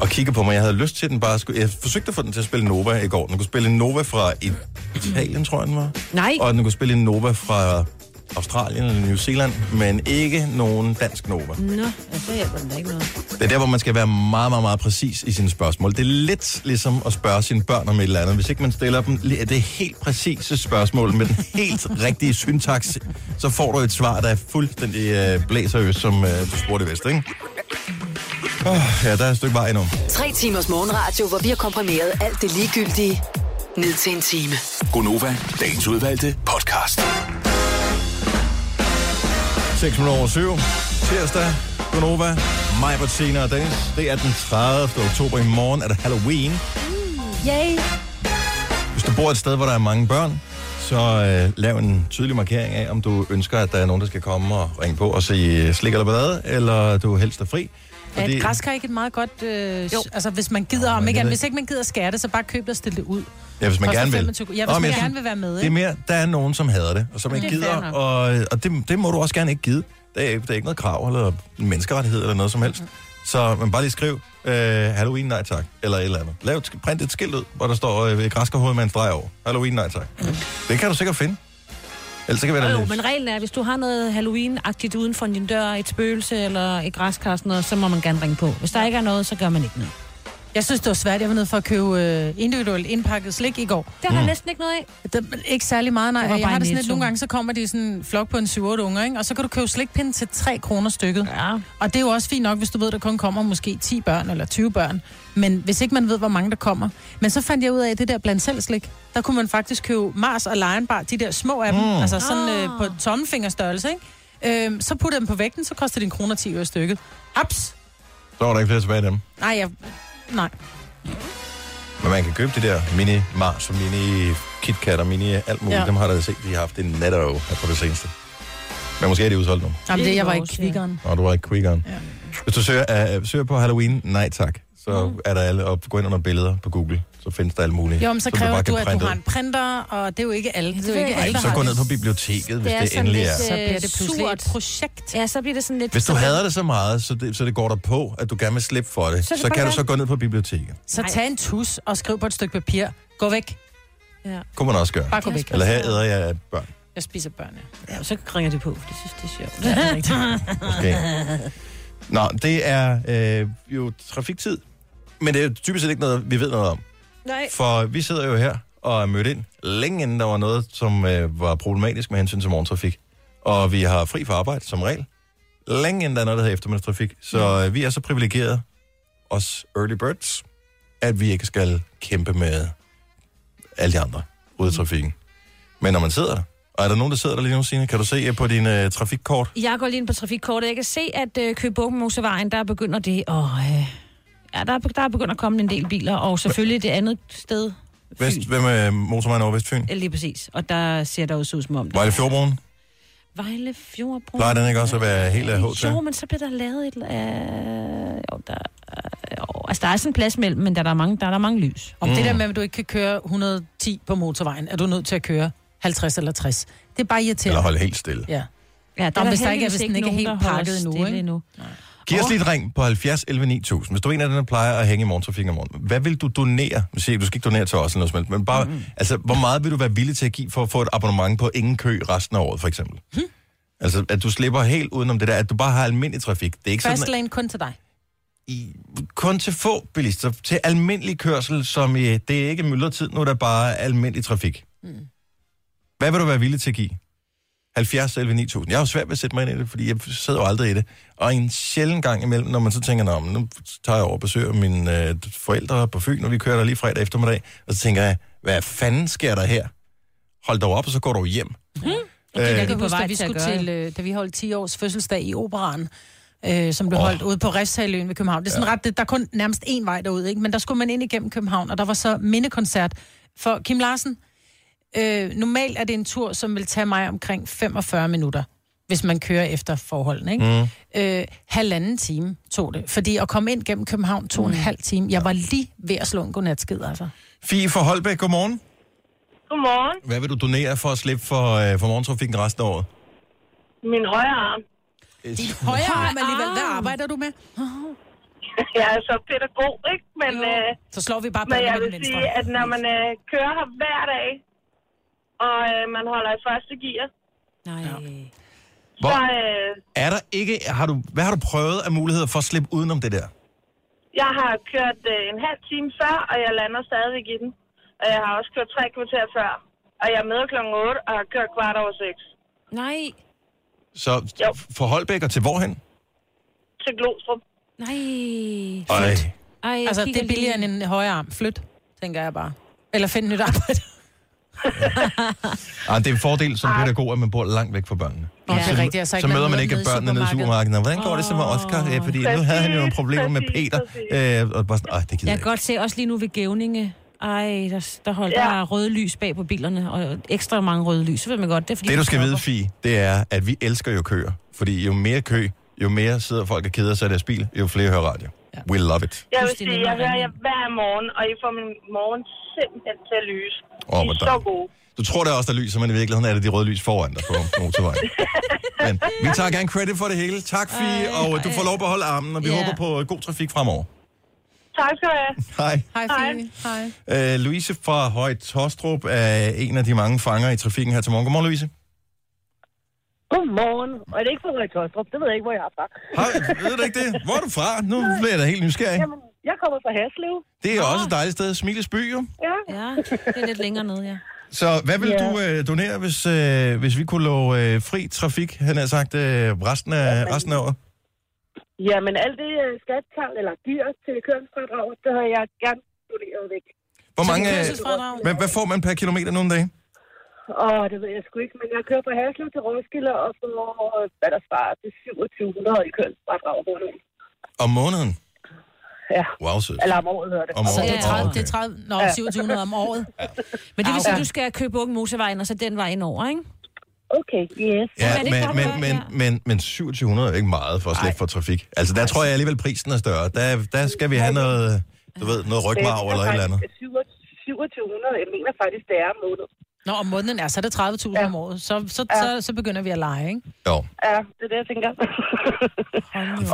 og kigger på mig. Jeg havde lyst til den bare. Jeg forsøgte at få den til at spille Nova i går. Den kunne spille en Nova fra Italien, tror jeg, den var. Nej. Og den kunne spille en Nova fra Australien eller New Zealand, men ikke nogen dansk Nova. Nå, så hjælper den da ikke noget. Det er der, hvor man skal være meget, meget, meget præcis i sine spørgsmål. Det er lidt ligesom at spørge sine børn om et eller andet. Hvis ikke man stiller dem det er helt præcise spørgsmål med den helt rigtige syntaks, så får du et svar, der er fuldstændig blæserøst, som du spurgte i vest, ikke? Oh, ja, der er et stykke vej endnu. Tre timers morgenradio, hvor vi har komprimeret alt det ligegyldige ned til en time. Gonova, dagens udvalgte podcast. seks minutter over syv, tirsdag, Gonova, mig, Bettina og Dennis. Det er den tredivte oktober i morgen, er det Halloween. Mm, yay! Hvis du bor et sted, hvor der er mange børn, så øh, lav en tydelig markering af, om du ønsker, at der er nogen, der skal komme og ringe på og se slik eller ballade, eller du helst er fri. Ja, fordi... et græskar ikke et meget godt... Øh, altså, hvis man gider, Nå, man ikke, hvis ikke man gider skære det, så bare køb det og stille det ud. Ja, hvis man gerne vil. Ja, hvis Nå, man jeg, gerne vil være med. Ikke? Det er mere, der er nogen, som hader det, og som ikke gider, og, og det, det må du også gerne ikke give. Der er, der er ikke noget krav, eller menneskerettighed, eller noget som helst. Mm. Så man bare lige skriv, øh, Halloween, nej tak, eller et eller andet. Lav et, print et skilt ud, hvor der står øh, græskarhoved med en streg over. Halloween, nej tak. Mm. Det kan du sikkert finde. Ellers kan vi da jo, men reglen er, at hvis du har noget Halloween-agtigt uden for din dør, et spøgelse eller et græskar, sådan noget, så må man gerne ringe på. Hvis der ikke er noget, så gør man ikke noget. Jeg synes, det var svært. Jeg var nede for at købe øh, individuelt indpakket slik i går. Der har mm. næsten ikke noget af. Det er ikke særlig meget, nej. Jeg har det sådan lidt, nogle gange så kommer de sådan en flok på en syv otte unger, ikke? Og så kan du købe slikpinde til tre kroner stykket. Ja. Og det er jo også fint nok, hvis du ved, der kun kommer måske ti børn eller tyve børn. Men hvis ikke man ved, hvor mange der kommer. Men så fandt jeg ud af, at det der blandt selv slik, der kunne man faktisk købe Mars og Lion Bar, de der små af dem, mm. altså sådan øh, på tommelfingerstørrelse, ikke? Øh, så putter dem på vægten, så koster det en kroner ti øre stykket. Haps! Så var der ikke flere tilbage af dem. Nej, jeg... Nej. Men man kan købe det der mini Mars og mini KitKat og mini alt muligt. Ja. Dem har der set, de har haft en natterøv her på det seneste. Men måske er det udsolgt nu. Jamen det, jeg var ikke kvikkeren. Nå, du var ikke kvikkeren. Ja. Hvis du søger, uh, søger på Halloween, nej tak, så mm. er der alle op. Gå ind under billeder på Google, så findes der alle mulige. Jo, men så kræver du, du at du har en printer, og det er jo ikke alle. Det er jo ikke nej, alle, der så gå ned på biblioteket, det hvis det endelig lidt, er. Så bliver det pludselig et projekt. Ja, så bliver det sådan lidt... Hvis du hader det så meget, så det, så det går der på, at du gerne vil slippe for det, så, det så kan du så gå ned på biblioteket. Så tag en tus og skriv på et stykke papir. Gå væk. Ja. Kunne man også gøre. Bare gå væk. Eller her æder jeg børn. Jeg spiser børn, ja. Ja, så ringer de på, for de synes, det er sjovt. Ja, det er rigtigt. Nå, det er øh, jo trafiktid, men det er typisk ikke noget, vi ved noget om. Nej. For vi sidder jo her og er mødt ind længe inden der var noget, som øh, var problematisk med hensyn til morgentrafik. Og vi har fri for arbejde som regel. Længe inden der er noget, der hedder eftermiddagstrafik. Så øh, vi er så privilegerede, os early birds, at vi ikke skal kæmpe med alle de andre ude i trafikken. Men når man sidder der, og er der nogen, der sidder der lige nu, Signe? Kan du se på din øh, trafikkort? Jeg går lige ind på trafikkortet. Jeg kan se, at øh, Køge-Bukken-Mosevejen, der begynder det at... Øh, ja, der, der er begyndt at komme en del biler, og selvfølgelig det andet sted... Vest, hvem er motorvejen over Vestfyn? Lige præcis, og der ser der også ud som om... Vejle Fjordbroen? Vejle Fjordbroen... Plejer den ikke også at være helt af H T? Jo, men så bliver der lavet et... Øh, jo, der, øh, jo, altså, der er sådan en plads mellem, men der er der mange, der er der mange lys. Om mm. det der med, at du ikke kan køre et hundrede og ti på motorvejen, er du nødt til at køre halvtreds eller tres. Det er bare irriterende. Eller holde helt stille. Ja, ja der, der er hvis der ikke er, hvis den ikke er helt pakket endnu, ikke? Endnu. Giv os lige et ring på halvfjerds elleve ni tusind. Hvis du er en af dem, der plejer at hænge i morgentrafikken om morgenen, hvad vil du donere? Du skal ikke donere til os eller noget smelt, men bare, mm. altså, hvor meget vil du være villig til at give for at få et abonnement på ingen kø resten af året, for eksempel? Hmm. Altså, at du slipper helt udenom det der, at du bare har almindelig trafik. Det er ikke Fast sådan, lane kun til dig? I, kun til få bilister. Til almindelig kørsel, som i, det er ikke myldretid, nu er der bare almindelig trafik. Mm. Hvad vil du være villig til at give? halvfjerds elleve ni tusind. Jeg har jo svært ved at sætte mig ind i det, fordi jeg sidder jo aldrig i det. Og en sjælden gang imellem, når man så tænker, nå, nu tager jeg over og besøger mine øh, forældre på Fyn, og vi kører der lige fredag eftermiddag, og så tænker jeg, hvad fanden sker der her? Hold dig op, og så går du hjem. Mm. Øh, det er det, huske, vi skulle til, øh, da vi holdt ti års fødselsdag i Operaen, øh, som blev oh. holdt ude på Refshaløen ved København. Det er sådan ja. ret, det, der er kun nærmest én vej derude, ikke? Men der skulle man ind igennem København, og der var så mindekoncert for Kim Larsen. Øh, normalt er det en tur, som vil tage mig omkring femogfyrre minutter, hvis man kører efter forholdene, ikke? Mm. Øh, halvanden time tog det, fordi at komme ind gennem København tog mm. en halv time. Jeg var lige ved at slå en godnatskid, altså. Fie fra Holbæk, godmorgen. Godmorgen. Hvad vil du donere for at slippe for, øh, for morgentrafikken resten af året? Min højre arm. Din højre arm alligevel. Hvad arbejder du med? Jeg er så pædagog, ikke? Men, øh, så slår vi bare på den venstre. Men jeg vil sige, at når man øh, kører her hver dag, og øh, man holder i første gear. Nej. Ja. Hvor, så, øh, er der ikke, har du, hvad har du prøvet af muligheder for at slippe udenom det der? Jeg har kørt øh, en halv time før, og jeg lander stadigvæk i den. Og jeg har også kørt tre kvarter før. Og jeg er med klokken otte, og har kørt kvart over seks. Nej. Så jo. For Holbæk og til hvorhen? Til Glostrup. Nej. Flyt. Ej. Ej, altså, det er billigere end en højre arm. Flyt, tænker jeg bare. Eller find nyt arbejde. Ja. Ah, det er en fordel som pædagog, at man bor langt væk fra børnene. Ja, så, det er rigtigt, så, så møder man ikke børnene nede i supermarkedet. Hvordan går oh. det så med Oscar? Ja, fordi nu havde han jo nogle problemer med Peter. Øh, og bare sådan, øh, det gider jeg ikke. Kan godt se også lige nu ved Gævninge. Ej, der, der holdt ja. der røde lys bag på bilerne, og ekstra mange røde lys. Så ved man godt, det er fordi... Det, du skal vide, Fie, det er, at vi elsker jo køer. Fordi jo mere kø, jo mere sidder folk og keder sig af deres bil, jo flere hører radio. Ja. We love it. Jeg vil sige, jeg hører jer hver morgen, og I får min morgen simpelthen til at lyse. Oh, de er så gode. Du tror, der er også der lyser, men i virkeligheden er det de røde lys foran dig på motorvejen. Men vi tager gerne credit for det hele. Tak, Fie, og ej. Du får lov at beholde armen, og vi yeah. håber på god trafik fremover. Tak skal du have. Hej. Hej, Fie. Hej. Uh, Louise fra Høje Tostrup er en af de mange fanger i trafikken her til morgen. Godmorgen, Louise. Godmorgen. Og er det ikke fra Høje Tostrup? Det ved jeg ikke, hvor jeg er fra. Hej, ved du ikke det? Hvor er du fra? Nu bliver jeg da helt nysgerrig. Jamen, jeg kommer fra Haslev. Det er ah. også et dejligt sted. Smiles by, jo. Ja. Ja, det er lidt længere nede, ja. Så hvad vil ja. du øh, donere, hvis, øh, hvis vi kunne love øh, fri trafik, han har sagt, øh, resten af, ja, men, resten af året? Jamen, alt det øh, skattetal eller dyr til kørselsfradrag, det har jeg gerne doneret væk. Hvor mange... Øh, hvad, hvad får man per kilometer nogle dage? Åh, oh, det ved jeg sgu ikke, men jeg kører fra Haslev til Roskilde, og så hvad der svarer til syvogtyve hundrede i kørselsfradrag om måneden. Om måneden? Ja. Wow, sødt. Eller om året, hører det. Om året. Det er tredive, okay. Det er tredive, nå, ja. syvogtyve hundrede om året. Ja. Men det vil sige, at du skal købe Bukken Mosevejen, og så den vej over, ikke? Okay, yes. Ja, men, men, men, men, men, men syvogtyve hundrede er ikke meget for at slippe for trafik. Altså, der tror jeg alligevel, prisen er større. Der, der skal vi have noget, du ved, noget rygmarv eller et eller andet. syvogtyve hundrede, jeg mener faktisk, det er om måneden. Nå, om måneden er, så er det tredive tusind ja. om året. Så, så, ja. så, så begynder vi at lege, ikke? Jo. Ja, det er det, jeg tænker.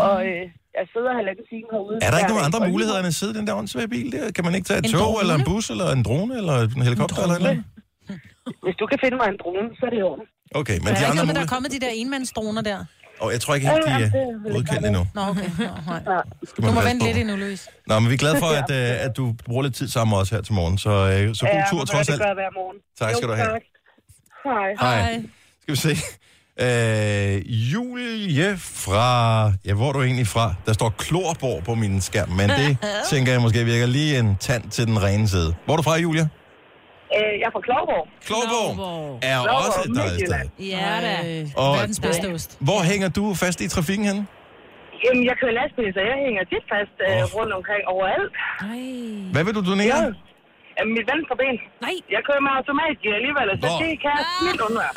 Og... Øh, jeg sidder halvanden time herude. Er der ikke nogen andre muligheder end at sidde i den der åndsvære bil der? Kan man ikke tage et tog, drone? Eller en bus, eller en drone, eller en helikopter, en eller noget? Hvis du kan finde mig en drone, så er det jo. Okay, men ja, de andre muligheder... Der er kommet de der enmandsdroner der. Og jeg tror ikke helt, de er udkendt endnu. Nå, okay. Nå, du må vente lidt endnu, Louise. Nå, men vi er glade for, at, øh, at du bruger lidt tid sammen også her til morgen. Så, øh, så god ja, tur trods alt. Ja, det gør hver morgen. Tak skal jo, du have. Tak. Hej. Hej. Skal vi se. Øh, Julie fra... Ja, hvor er du egentlig fra? Der står Klorborg på min skærm, men det tænker jeg måske virker lige en tand til den rene side. Hvor er du fra, Julia? Jeg er fra Klorborg. Klorborg er Klorborg, også et dejligt sted. Ja, da. Og verdens bedste ost. Hvor hænger du fast i trafikken henne? Jamen, jeg kører lastbil, så jeg hænger tit fast oh. uh, rundt omkring overalt. Ej. Hvad vil du donere? Ja. Jamen, mit venstre ben. Nej. Jeg kører med automatgear alligevel, så det kan jeg smidt undvære.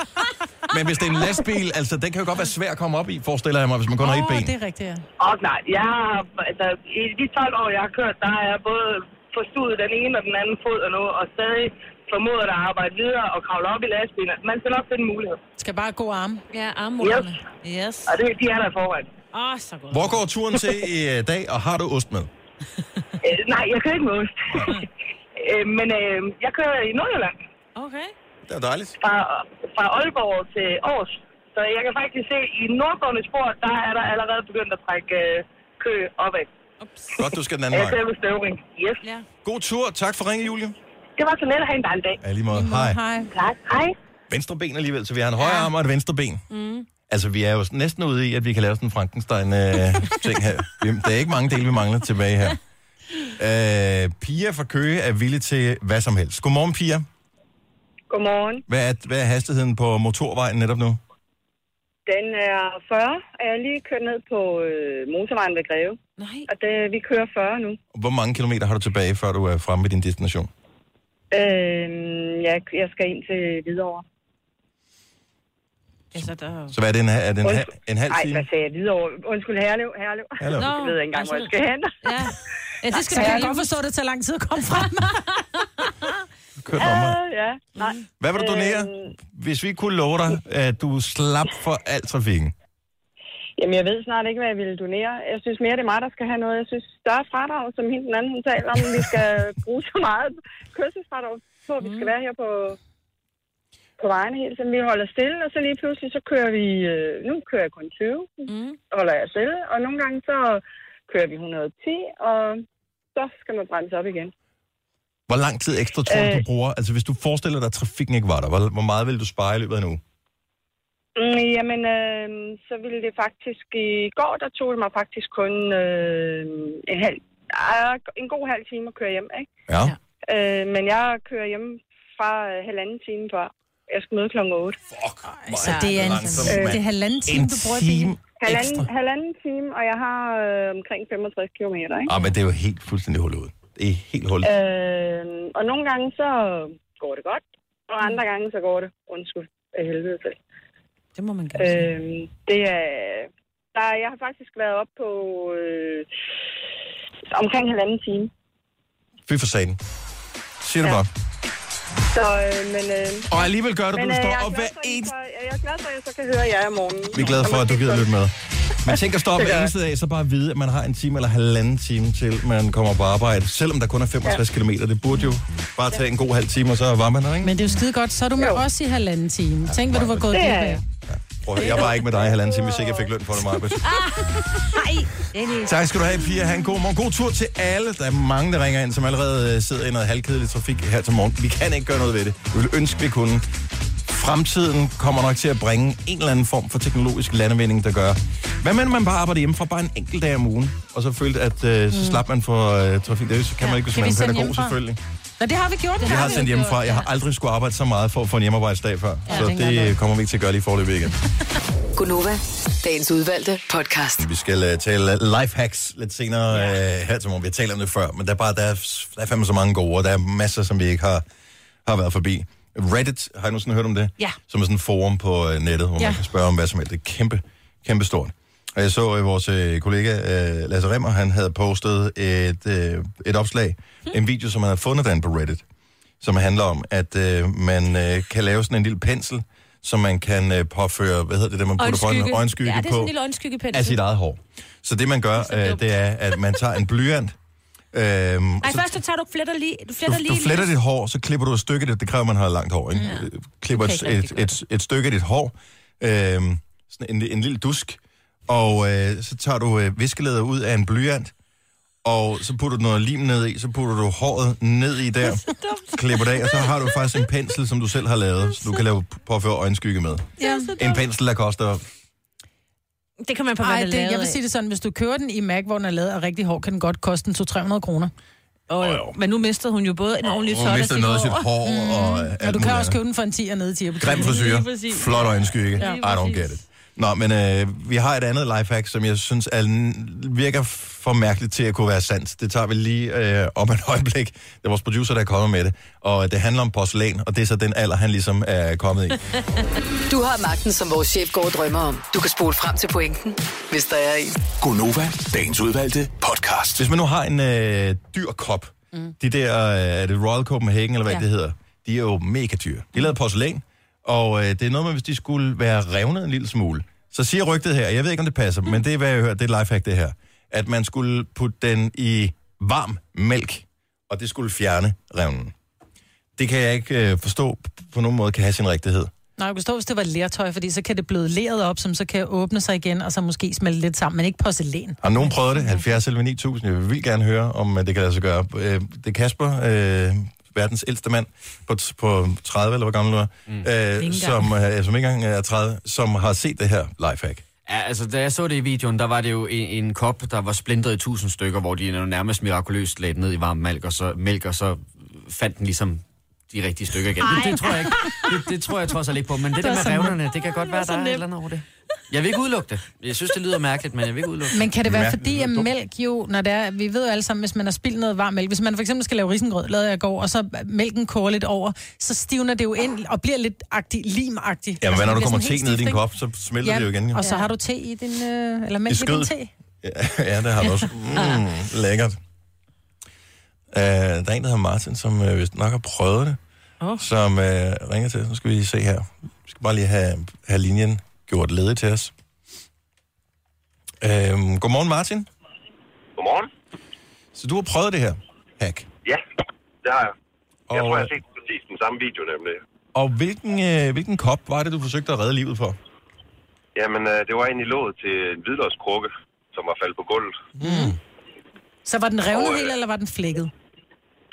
Men hvis det er en lastbil, altså, den kan jo godt være svær at komme op i, forestiller jeg mig, hvis man kun oh, har et ben. Åh, det er rigtigt, ja. Åh, nej. Jeg har, altså, i de tolv år, jeg har kørt, der har jeg både forstudet den ene og den anden fod og noget, og stadig formoder dig at arbejde videre og kravle op i lastbilen. Man skal nok finde en mulighed. Skal bare gå arm. Ja, armmullerne. Yes. yes. Og det, de er der i forvejen. Åh, oh, så godt. Hvor går turen til i dag, og har du ost med? Æ, nej, jeg kører ikke med ost. Æ, men øh, jeg kører i Nordjylland. Okay. Det er dejligt. Fra, fra Aalborg til Aarhus. Så jeg kan faktisk se, i nordgående spor, der er der allerede begyndt at trække øh, kø opad. Godt, du skal den anden vej. Jeg er støvring. Yes. Ja. God tur. Tak for ringe, Julie. Det var så let at have en dejlig dag. Ja, lige måde. Hej. Hej. Tak. Hej. Venstre ben alligevel, så vi har en højre ja. arm og et venstre ben. Mm. Altså, vi er jo næsten ude i, at vi kan lave sådan en Frankenstein-ting øh, her. Der er ikke mange dele, vi mangler tilbage her. Øh, Pia fra Køge er villig til hvad som helst. Godmorgen, Pia. Godmorgen. Hvad er, hvad er hastigheden på motorvejen netop nu? Den er fyrre, og jeg har lige kørt ned på øh, motorvejen ved Greve. Nej. Og det, vi kører fyrre nu. Hvor mange kilometer har du tilbage, før du er fremme ved din destination? Øhm, jeg, jeg skal ind til Hvidovre. Så, så hvad er det, en, er det en, ha- en halv time? Nej, hvad sagde jeg? Hvidovre. Undskyld, Herlev. Herlev. Herlev. No, jeg ved ikke engang, hvor jeg skal hen. Ja, ja det skal du ikke godt forstå, det tager lang tid at komme frem. Kørt om mig. Uh, ja. Nej. Hvad vil du donere, øhm, hvis vi kunne love dig, at du slap for al trafikken? Jamen, jeg ved snart ikke, hvad jeg ville donere. Jeg synes mere, det er mig, der skal have noget. Jeg synes, større fradrag, som hende den anden, hun taler om, vi skal bruge så meget kørselsfradrag på, at vi skal være her på, på vejen hele tiden. Vi holder stille, og så lige pludselig, så kører vi... Nu kører jeg kun tyve, mm. holder jeg stille, og nogle gange, så kører vi et hundrede og ti, og så skal man bremse op igen. Hvor lang tid ekstra tror du, øh, du bruger? Altså, hvis du forestiller dig, at trafikken ikke var der, hvor meget vil du spare i løbet af en uge? Jamen, øh, så ville det faktisk... I går, der tog det mig faktisk kun øh, en, halv, en god halv time at køre hjem, ikke? Ja. Øh, men jeg kører hjem fra halvanden time før. Jeg skal møde klokken otte. Fuck. Ej, så det er, en, øh, det er halvanden time, en du bruger bilen? Halvanden, halvanden time, og jeg har øh, omkring femogtres kilometer, ikke? Ah, men det er jo helt fuldstændig hullet ud. Det er helt hullet. Øh, og nogle gange, så går det godt. Og andre gange, så går det. Undskyld. Af helvede til. Det må man gerne sige. Øhm, det er... Der, jeg har faktisk været oppe på øh, omkring halvanden time. Fy for satan. Siger du ja. Bare. Så, øh, men... Øh, og alligevel gør det, men, du står op hver eneste... Jeg er glad for, at jeg så kan høre jer i morgen. Vi er glade for, at du gider lytte med. Man tænker at stå op hver eneste dag, så bare vide, at man har en time eller halvanden time til, man kommer på arbejde. Selvom der kun er femogtres kilometer, det burde jo bare tage en god halv time, og så var man der, ikke? Men det er jo skide godt, så er du med jo. Os i halvanden time. Tænk, hvad du var gået glip af. Jeg var ikke med dig i halvanden time, hvis ikke jeg fik løn for det, Marbet. Tak skal du have, Pia. Ha' en god morgen. God tur til alle. Der er mange, der ringer ind, som allerede sidder i noget halvkedelig trafik her til morgen. Vi kan ikke gøre noget ved det. Vi vil ønske, vi kunne. Fremtiden kommer nok til at bringe en eller anden form for teknologisk landvinding, der gør. Hvad mener man bare arbejder hjemmefra bare en enkelt dag om ugen, og så følte, at øh, så slap man for øh, trafik. Det kan man ja. Ikke, hvis man er pædagog, selvfølgelig. Nå, det har vi gjort. Det har jeg sendt hjemmefra. Jeg har aldrig skulle arbejde så meget for at få en hjemmearbejdsdag før. Ja, så det kommer vi ikke til at gøre lige forløbet igen. Godnova, dagens udvalgte podcast. Vi skal uh, tale lifehacks lidt senere ja. uh, her til morgen. Vi har talt om det før, men der er, bare, der, er, der er fandme så mange gode, og der er masser, som vi ikke har, har været forbi. Reddit, har I nu sådan hørt om det? Ja. Som er sådan et forum på nettet, hvor ja. Man kan spørge om hvad som helst. Det er kæmpe, kæmpe stort. Og jeg så vores øh, kollega øh, Lasse Remmer, han havde postet et, øh, et opslag, hmm. en video, som han havde fundet den på Reddit, som handler om, at øh, man øh, kan lave sådan en lille pensel, som man kan øh, påføre, hvad hedder det, der man putter på en øjenskygge ja, på, af sit eget hår. Så det man gør, det er, øh, det er at man tager en blyant, Øhm, Ej, så, først så tager du fletter lige Du fletter, du, lige, du fletter dit hår, så klipper du et stykke. Det, det kræver, man har langt hår, ikke? Ja. Klipper okay, et, et, et, et stykke af dit hår øhm, sådan en, en lille dusk og øh, så tager du øh, viskelæder ud af en blyant, og så putter du noget lim ned i, så putter du håret ned i der, klipper det af, og så har du faktisk en pensel, som du selv har lavet, så du kan lave påføre øjenskygge med. Ja. En pensel, der koster... Det kan man på vej lave. Jeg vil sige det sådan, hvis du kører den i Mac, hvor den er lavet af rigtig hård, kan den godt koste en to til tre hundrede kroner. Og, oh, men nu mistede hun jo både en ordentlig tøj og sit noget sit hår. Mm. Og, og du kan også købe den for en tier nede til hjælp. Grim frisyr, flot øjenskygge. Ja. I don't get it. Nå, men øh, vi har et andet lifehack, som jeg synes er, virker for mærkeligt til at kunne være sandt. Det tager vi lige øh, om et øjeblik. Det er vores producer, der er kommet med det. Og det handler om porcelæn, og det er så den alder, han ligesom er kommet i. Du har magten, som vores chef går og drømmer om. Du kan spole frem til pointen, hvis der er en. Gonova, dagens udvalgte podcast. Hvis man nu har en øh, dyr kop, mm. de der, øh, er det Royal Copenhagen, eller hvad ja. det hedder, de er jo mega dyre. De er lavet porcelæn. Og øh, det er noget med, hvis de skulle være revnet en lille smule. Så siger rygtet her, jeg ved ikke, om det passer, men det er, hvad jeg hører, det er lifehack det her. At man skulle putte den i varm mælk, og det skulle fjerne revnen. Det kan jeg ikke øh, forstå, på nogen måde kan have sin rigtighed. Nej, jeg kan forstå, hvis det var lertøj, fordi så kan det bløde leret op, som så kan åbne sig igen, og så måske smelte lidt sammen, men ikke porcelæn. Har nogen prøvet det? halvfjerds eller ni tusind, jeg vil gerne høre, om det kan lade sig gøre. Øh, det er Kasper... Øh, verdens ældste mand på, på tredive, eller hvor gammel du er, mm. øh, som, øh, som ikke engang er tredive, som har set det her lifehack. Ja, altså, da jeg så det i videoen, der var det jo en, en kop, der var splintret i tusind stykker, hvor de nærmest mirakuløst lagde ned i varm mælk, og så, mælk, og så fandt den ligesom de rigtige stykker igen. Det, det tror jeg ikke. Det, det tror jeg trods alt ikke på, men det, det der med revnerne, det kan godt være, der er et eller andet over det. Jeg vil ikke udelukke det. Jeg synes, det lyder mærkeligt, men jeg vil ikke udelukke det. Men kan det være, fordi at mælk jo, når det er, vi ved jo alle sammen, hvis man har spildt noget varm mælk, hvis man for eksempel skal lave risengrød, lavede jeg går, og så mælken koger lidt over, så stivner det jo ind og bliver lidt agtig, limagtig. Ja, men når du kommer te ned i din kop, så smelter ja, det jo igen. Jo. Og så har du te i din, øh, eller mælk i, i din te. Ja, det har du også. Mm, lækkert. Uh, der er en, der hedder Martin, som uh, vist nok har prøvet det, oh. som uh, ringer til os. Nu skal vi se her. Vi skal bare lige have, have linjen gjort ledig til os. Uh, godmorgen, Martin. Godmorgen. Så du har prøvet det her hack? Ja, det har jeg. Jeg og, tror, jeg har set præcis den samme video nemlig. Og hvilken, uh, hvilken kop var det, du forsøgte at redde livet for? Jamen, uh, det var en i låget til en hvidløgskrukke, som var faldet på gulvet. Mm. Så var den revnet helt, øh, eller var den flækket?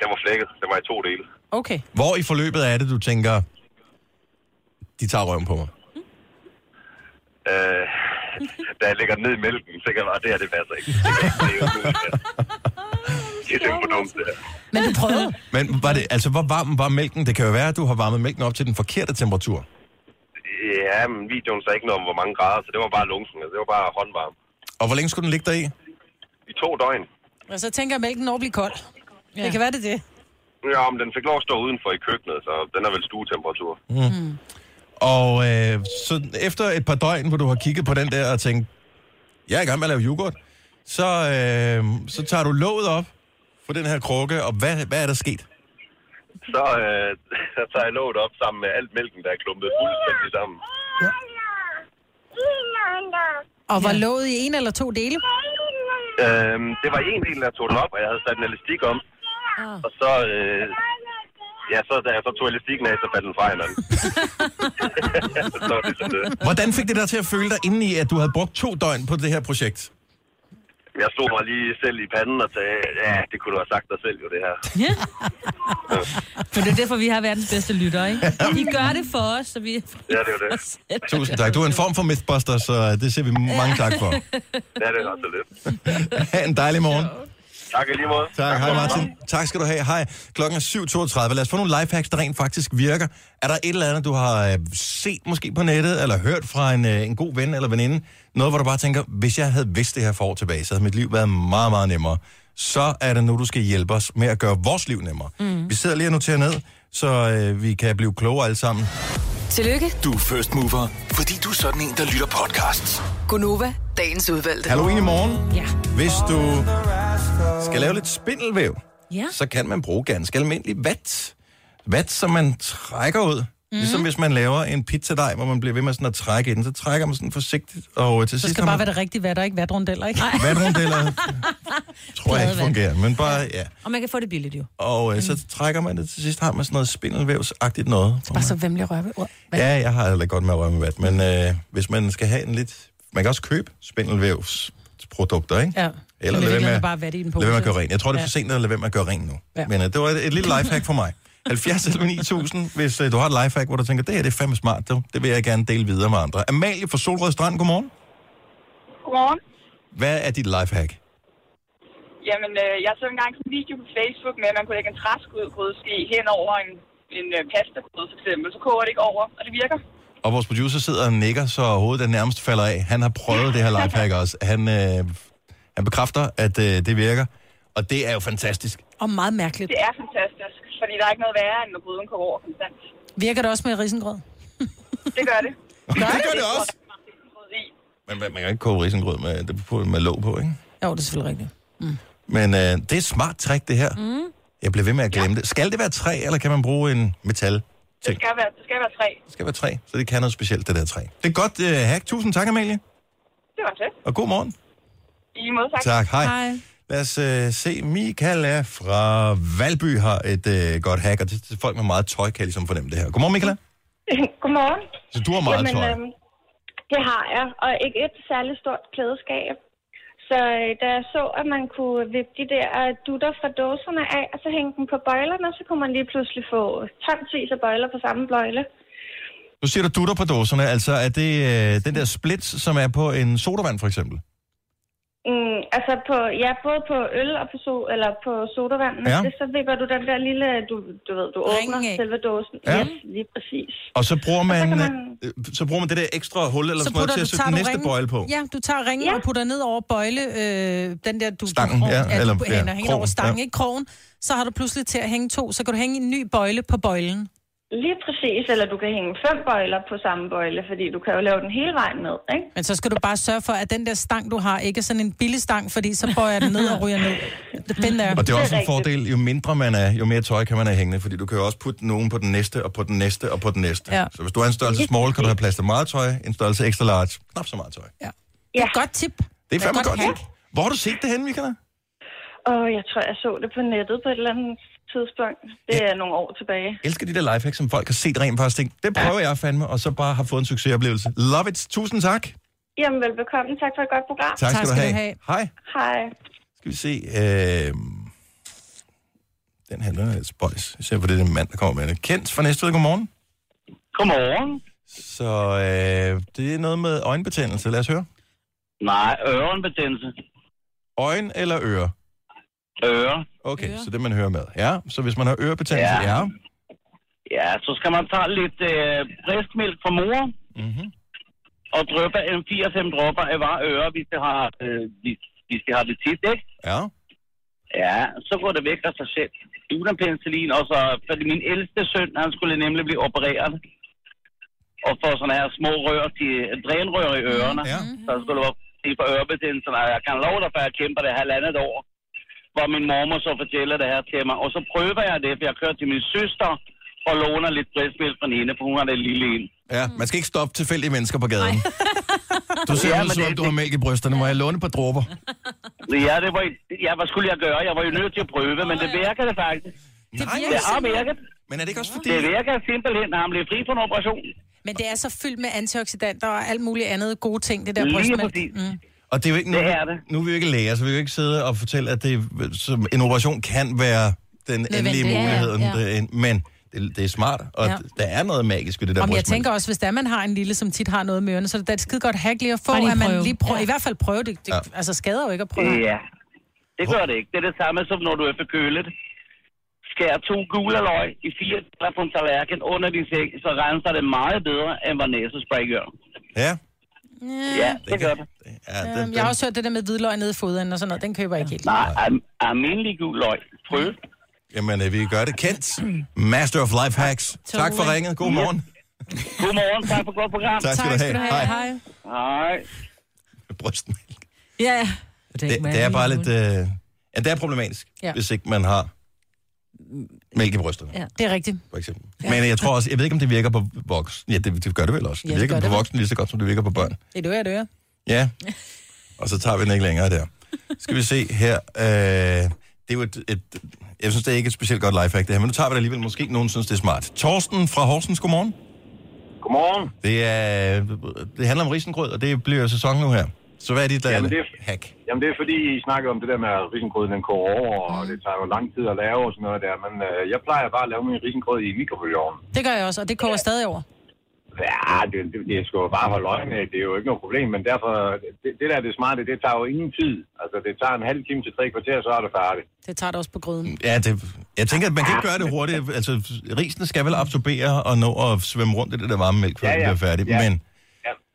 Den var flækket. Den var i to dele. Okay. Hvor i forløbet er det, du tænker, de tager røven på mig? Mm. Øh, da jeg lægger ned i mælken, så kan jeg bare, det her, det passer ikke. Det er jo for dumt, det her. Men du prøvede. Men var det, altså, hvor varm var mælken? Det kan jo være, at du har varmet mælken op til den forkerte temperatur. Ja, men videoen sagde ikke noget om, hvor mange grader, så det var bare lunken. Altså, det var bare håndvarm. Og hvor længe skulle den ligge der i? I to døgn. Og så tænker jeg, mælken over bliver kold. Ja. Det kan være, det det. Ja, men den fik lov at stå udenfor i køkkenet, så den er vel stuetemperatur. Mm. Mm. Og øh, så efter et par døgn, hvor du har kigget på den der og tænkt, jeg er i gang med at lave yoghurt, så, øh, så tager du låget op for den her krukke, og hvad, hvad er der sket? Så øh, jeg tager jeg låget op sammen med alt mælken, der er klumpet fuldstændig sammen. Ja. Og var låget i en eller to dele? Øhm, det var en del, der tog den op, og jeg havde sat en elastik om. Oh. Og så, øh, ja, så, da jeg så tog elastikken af, så faldt den fra hinanden. Hvordan fik det der til at føle dig indeni, at du havde brugt to døgn på det her projekt? Jeg stod mig lige selv i panden og sagde, ja, det kunne du have sagt dig selv jo, det her. Ja. Ja. Men det er derfor, vi har verdens bedste lytter, ikke? Vi gør det for os, så vi... Ja, det er det. Tusind tak. Du er en form for Mythbuster, så det siger vi mange tak for. Ja, det er også lidt. Ha' en dejlig morgen. Jo. Tak lige måde. Tak. tak. Hej Martin. Tak skal du have. Hej. Klokken er syv toogtredive. Lad os få nogle lifehacks, der rent faktisk virker. Er der et eller andet, du har set måske på nettet, eller hørt fra en, en god ven eller veninde? Noget, hvor du bare tænker, hvis jeg havde vidst det her for år tilbage, så havde mit liv været meget, meget nemmere. Så er det nu, du skal hjælpe os med at gøre vores liv nemmere. Mm. Vi sidder lige og noterer ned, så øh, vi kan blive klogere alle sammen. Tillykke. Du er first mover, fordi du er sådan en, der lytter podcasts. Gunova, dagens udvalgte. Halloween i morgen. Ja. Hvis du skal lave lidt spindelvæv, ja. så kan man bruge ganske almindelig vat. Vat, som man trækker ud. Mm-hmm. Ligesom hvis man laver en pizzadej, hvor man bliver ved med sådan at trække ind, så trækker man sådan forsigtigt. Og til så sidst skal det bare man... være det rigtige vat, og ikke vatrundeller, ikke? Vatrundeller tror jeg ikke fungerer, men bare, ja. Og man kan få det billigt jo. Og øh, så trækker man det til sidst, har man sådan noget spindelvævsagtigt noget. Det er bare man... så vemmelig røre ved ord. Ja, jeg har heller godt med at røre med vat, men øh, hvis man skal have en lidt Man kan også købe spindelvævsprodukter, ikke? Ja. Eller lad være med bare vatte i en pose. Lad være med at gøre rent. Jeg tror, det er for sent at lade være med at gøre rent nu. Ja. Men uh, det var et, et lille lifehack for mig. halvfjerds elleve ni tusind, hvis uh, du har et lifehack, hvor du tænker, det her det er fandme smart, det, det vil jeg gerne dele videre med andre. Amalie fra Solrød Strand, godmorgen. Godmorgen. Hvad er dit lifehack? Jamen, øh, jeg så engang en video på Facebook med, at man kunne lægge en træskudgrydeske hen over en, en øh, pastagryde, for eksempel. Så koger det ikke over, og det virker. Og vores producer sidder og nikker, så hovedet den nærmest falder af. Han har prøvet det her lifehack også. Han, øh, han bekræfter, at øh, det virker, og det er jo fantastisk. Og meget mærkeligt. Det er fantastisk, fordi der er ikke noget værre, end når gryden koger over konstant. Virker det også med risengrød? Det gør det. Gør det, det gør det også? Men man kan ikke koge risengrød med, med låg på, ikke? Jo, det er selvfølgelig rigtigt. Mm. Men øh, det er et smart trick, det her. Mm. Jeg bliver ved med at glemme ja. det. Skal det være træ, eller kan man bruge en metal? Det skal være, det skal være træ. Det skal være træ, så det kan noget specielt, det der træ. Det er godt øh, hack. Tusind tak, Amalie. Det var det. Og god morgen. I måde, tak. Tak, hej. hej. Lad os øh, se. Michaela fra Valby har et øh, godt hack, og det, det folk med meget tøj kan ligesom fornemme det her. Godmorgen, Michaela. Godmorgen. Så du har meget Jamen, tøj? Øh, det har jeg, og ikke et særligt stort klædeskab. Så da jeg så, at man kunne vippe de der dutter fra dåserne af, og så hænge dem på bøjlerne, så kunne man lige pludselig få tonsvis af bøjler på samme bøjle. Nu siger du dutter på dåserne, altså er det øh, den der splits, som er på en sodavand for eksempel? Mm, altså på, ja, både på øl og på, so- eller på sodavand, ja. Det, så vipper du den der lille, du, du ved, du åbner Ringe. selve dåsen. Ja. Yes, lige præcis. Og så bruger man, så man, så bruger man det der ekstra hul eller så sådan noget til at sætte den næste ringen. bøjle på. Ja, du tager ringen ja. og putter ned over bøjle, øh, den der du stangen, krogen, ja, ja, eller du hænger, ja, hænger over stangen, ja. ikke krogen, så har du pludselig til at hænge to, så kan du hænge en ny bøjle på bøjlen. Lige præcis, eller du kan hænge fem bøjler på samme bøjle, fordi du kan jo lave den hele vejen ned, ikke? Men så skal du bare sørge for, at den der stang, du har, ikke er sådan en billig stang, fordi så bøjer den ned og ryger ned. Den der. Og det er også en fordel, jo mindre man er, jo mere tøj kan man have hængende, fordi du kan jo også putte nogen på den næste, og på den næste, og på den næste. Ja. Så hvis du har en størrelse small, kan du have plads til meget tøj, en størrelse extra large, knap så meget tøj. Ja. Det er et godt tip. Det er fandme godt tip. Hvor har du set det henne, Michaela? Åh, jeg tror, jeg så det på nettet på et eller andet tidspunkt. Det er ja. nogle år tilbage. Jeg elsker de der lifehacks, som folk har set rent faktisk ting. Det prøver ja. jeg fandme, og så bare har fået en succesoplevelse. Love it. Tusind tak. Jamen, velbekomme. Tak for et godt program. Tak skal, tak, du, skal du have. Hej. Hej. Skal vi se. Øh... Den handler af et spøjs. Jeg ser på det, det mand, der kommer med det. Kent fra Næstved, godmorgen. Godmorgen. Så øh, det er noget med øjenbetændelse. Lad os høre. Nej, ørenbetændelse. Øjen eller øre? Øre. Okay, øre. Så det man hører med. Ja, så hvis man har ørebetændelse, ja. ja. Ja, så skal man tage lidt øh, bristmælk fra mor, mm-hmm. og dryppe en fire til fem dropper af hver øre, hvis det har, øh, hvis, hvis det har det tit, ikke? Ja. Ja, så går det væk af sig selv. Dudenpenicillin, og så, fordi min ældste søn, han skulle nemlig blive opereret, og få sådan her små rør til, drænrør i ørerne, mm-hmm. Mm-hmm. så skulle det være det for ørebetændelsen, og jeg kan love dig, for jeg kæmper det halvandet år. Hvor min mormor så fortæller det her til mig. Og så prøver jeg det, for jeg kører til min søster og låner lidt brystmælk fra hende, for hun har det lille en. Ja, man skal ikke stoppe tilfældige mennesker på gaden. Du ser ja, ud, som om du har mælk i brysterne. Må jeg låne på dråber? Ja, det var, ja, hvad skulle jeg gøre? Jeg var jo nødt til at prøve, men det virker det faktisk. Det, Nej, det har virket. Men er det ikke også fordi... Det virker simpelthen, at han blev fri for en operation. Men det er så fyldt med antioxidanter og alt muligt andet gode ting, det der brystmælk. Og det er jo ikke, nu, det er det. Nu er vi jo ikke læger, så vi kan jo ikke sidde og fortælle, at det, som en operation kan være den endelige mulighed. Ja, ja. Men det, det er smart, og ja. der er noget magisk ved det der brystmælk. Jeg tænker også, hvis der man har en lille, som tit har noget med ørene, så det er et skide godt hack lige at få, at man lige prøver, ja. i hvert fald prøver det. det ja. Altså skader jo ikke at prøve. Ja, det gør det ikke. Det er det samme, som når du er forkølet. Skær to gule løg i fire deler på en tallerken under din sæk, så renser det meget bedre, end hvad næsespray gør. Ja. Ja, det, det gør det. Ja, den, den... Jeg har også hørt det der med hvidløg nede i fodenden og sådan noget. Den køber jeg ikke helt. Nej, almindelig gul løg. Prøv. Jamen, vi gør det. Kendt. Master of life hacks. Tak, tak for ringet. God morgen. Ja. God morgen. Tak for godt program. Tak skal, tak, skal du have. Hej. Hej. Hej. Brystmælk. Ja. Det, det, det er bare lidt... Øh... Ja, det er problematisk, ja. hvis ikke man har... mælk i brysterne. Ja, det er rigtigt. For eksempel. Ja. Men jeg tror også, jeg ved ikke, om det virker på voksne. Ja, det, det gør det vel også. Det ja, det virker det på det voksne lige så godt, som det virker på børn. Det dør, det dør. Ja, og så tager vi den ikke længere der. Skal vi se her. Øh, det er jo et, et... Jeg synes, det er ikke et specielt godt lifehack, det her. Men nu tager vi det alligevel. Måske nogen synes, det er smart. Torsten fra Horsens, godmorgen. Godmorgen. Det, er, det handler om risengrød, og det bliver sæson nu her. Så hvad er dit jamen det, hack? Jamen det er fordi, I snakker om det der med, at risengrøden den går over, og det tager jo lang tid at lave og sådan noget der. Men øh, jeg plejer bare at lave min risengrød i mikrobølgeovnen. Det gør jeg også, og det koger ja. stadig over. Ja, det, det, det skal jo bare holde øjne. Det er jo ikke noget problem, men derfor, det, det der er det smarte, det tager jo ingen tid. Altså det tager en halv time til tre kvarter, så er det færdigt. Det tager det også på gryden. Ja, det, jeg tænker, at man kan ikke gøre det hurtigt. Altså risene skal vel absorbere og nå at svømme rundt i det der varme mælk, før ja, ja. det bliver færdigt. Ja. Men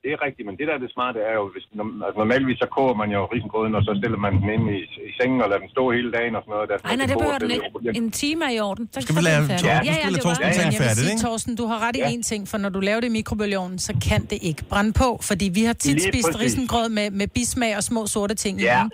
det er rigtigt, men det der er det smarte er jo, hvis, altså normalvis så koger man jo risengrøden, og så stiller man den ind i, i sengen og lader den stå hele dagen og sådan noget. Der, ej, nej, det behøver den ikke. En, en time er i orden. Så skal vi lade Torsten ja, ja, ja, færdig, ikke? Jeg vil sige, Torsten, du har ret i én ja. ting, for når du laver det i mikrobølgeovnen, så kan det ikke brænde på, fordi vi har tit lige spist præcis. risengrød med, med bismag og små sorte ting ja. i den.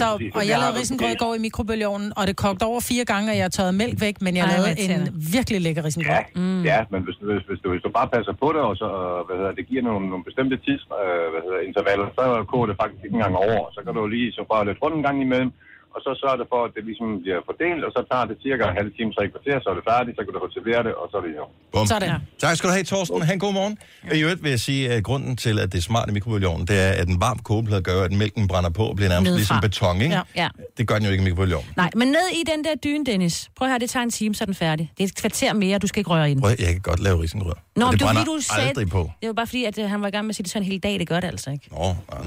Så, og jeg, jeg lavede risengrød i går i mikrobølgeovnen, og det kogte over fire gange, og jeg tørrede mælk væk, men jeg Ej, lavede en virkelig lækker risengrød. Ja, mm. ja men hvis, hvis, hvis, du, hvis du bare passer på det, og så, hvad hedder, det giver nogle, nogle bestemte tidsintervaller, øh, så koger det faktisk ikke engang over. Så kan du lige så bare lidt rundt en gang imellem, og så sørger det for, at det ligesom bliver fordelt, og så tager det cirka en halv time, tre kvarter, så er det færdigt, så kan du reservere det, og så er det jo. Bum. Sådan her. Tak skal du have, Torsten. Ha' en god morgen. I øvrigt vil jeg sige, at grunden til, at det er smart i mikrobølgeovnen, det er, at en varm kogeplade gør, at mælken brænder på og bliver nærmest nedfra. Ligesom beton, ikke? Ja. Ja. Det gør den jo ikke i mikrobølgeovnen. Nej, men ned i den der dyne, Dennis. Prøv at høre, det tager en time, så er den færdig. Det er et kvarter mere, du skal ikke røre i den. Prøv, jeg kan godt lave risengrød. Nå, det brænder du sagde, aldrig på. Det var bare fordi, at han var i gang med at sige, det sådan hele dag, det gør det altså ikke. Nå, nej,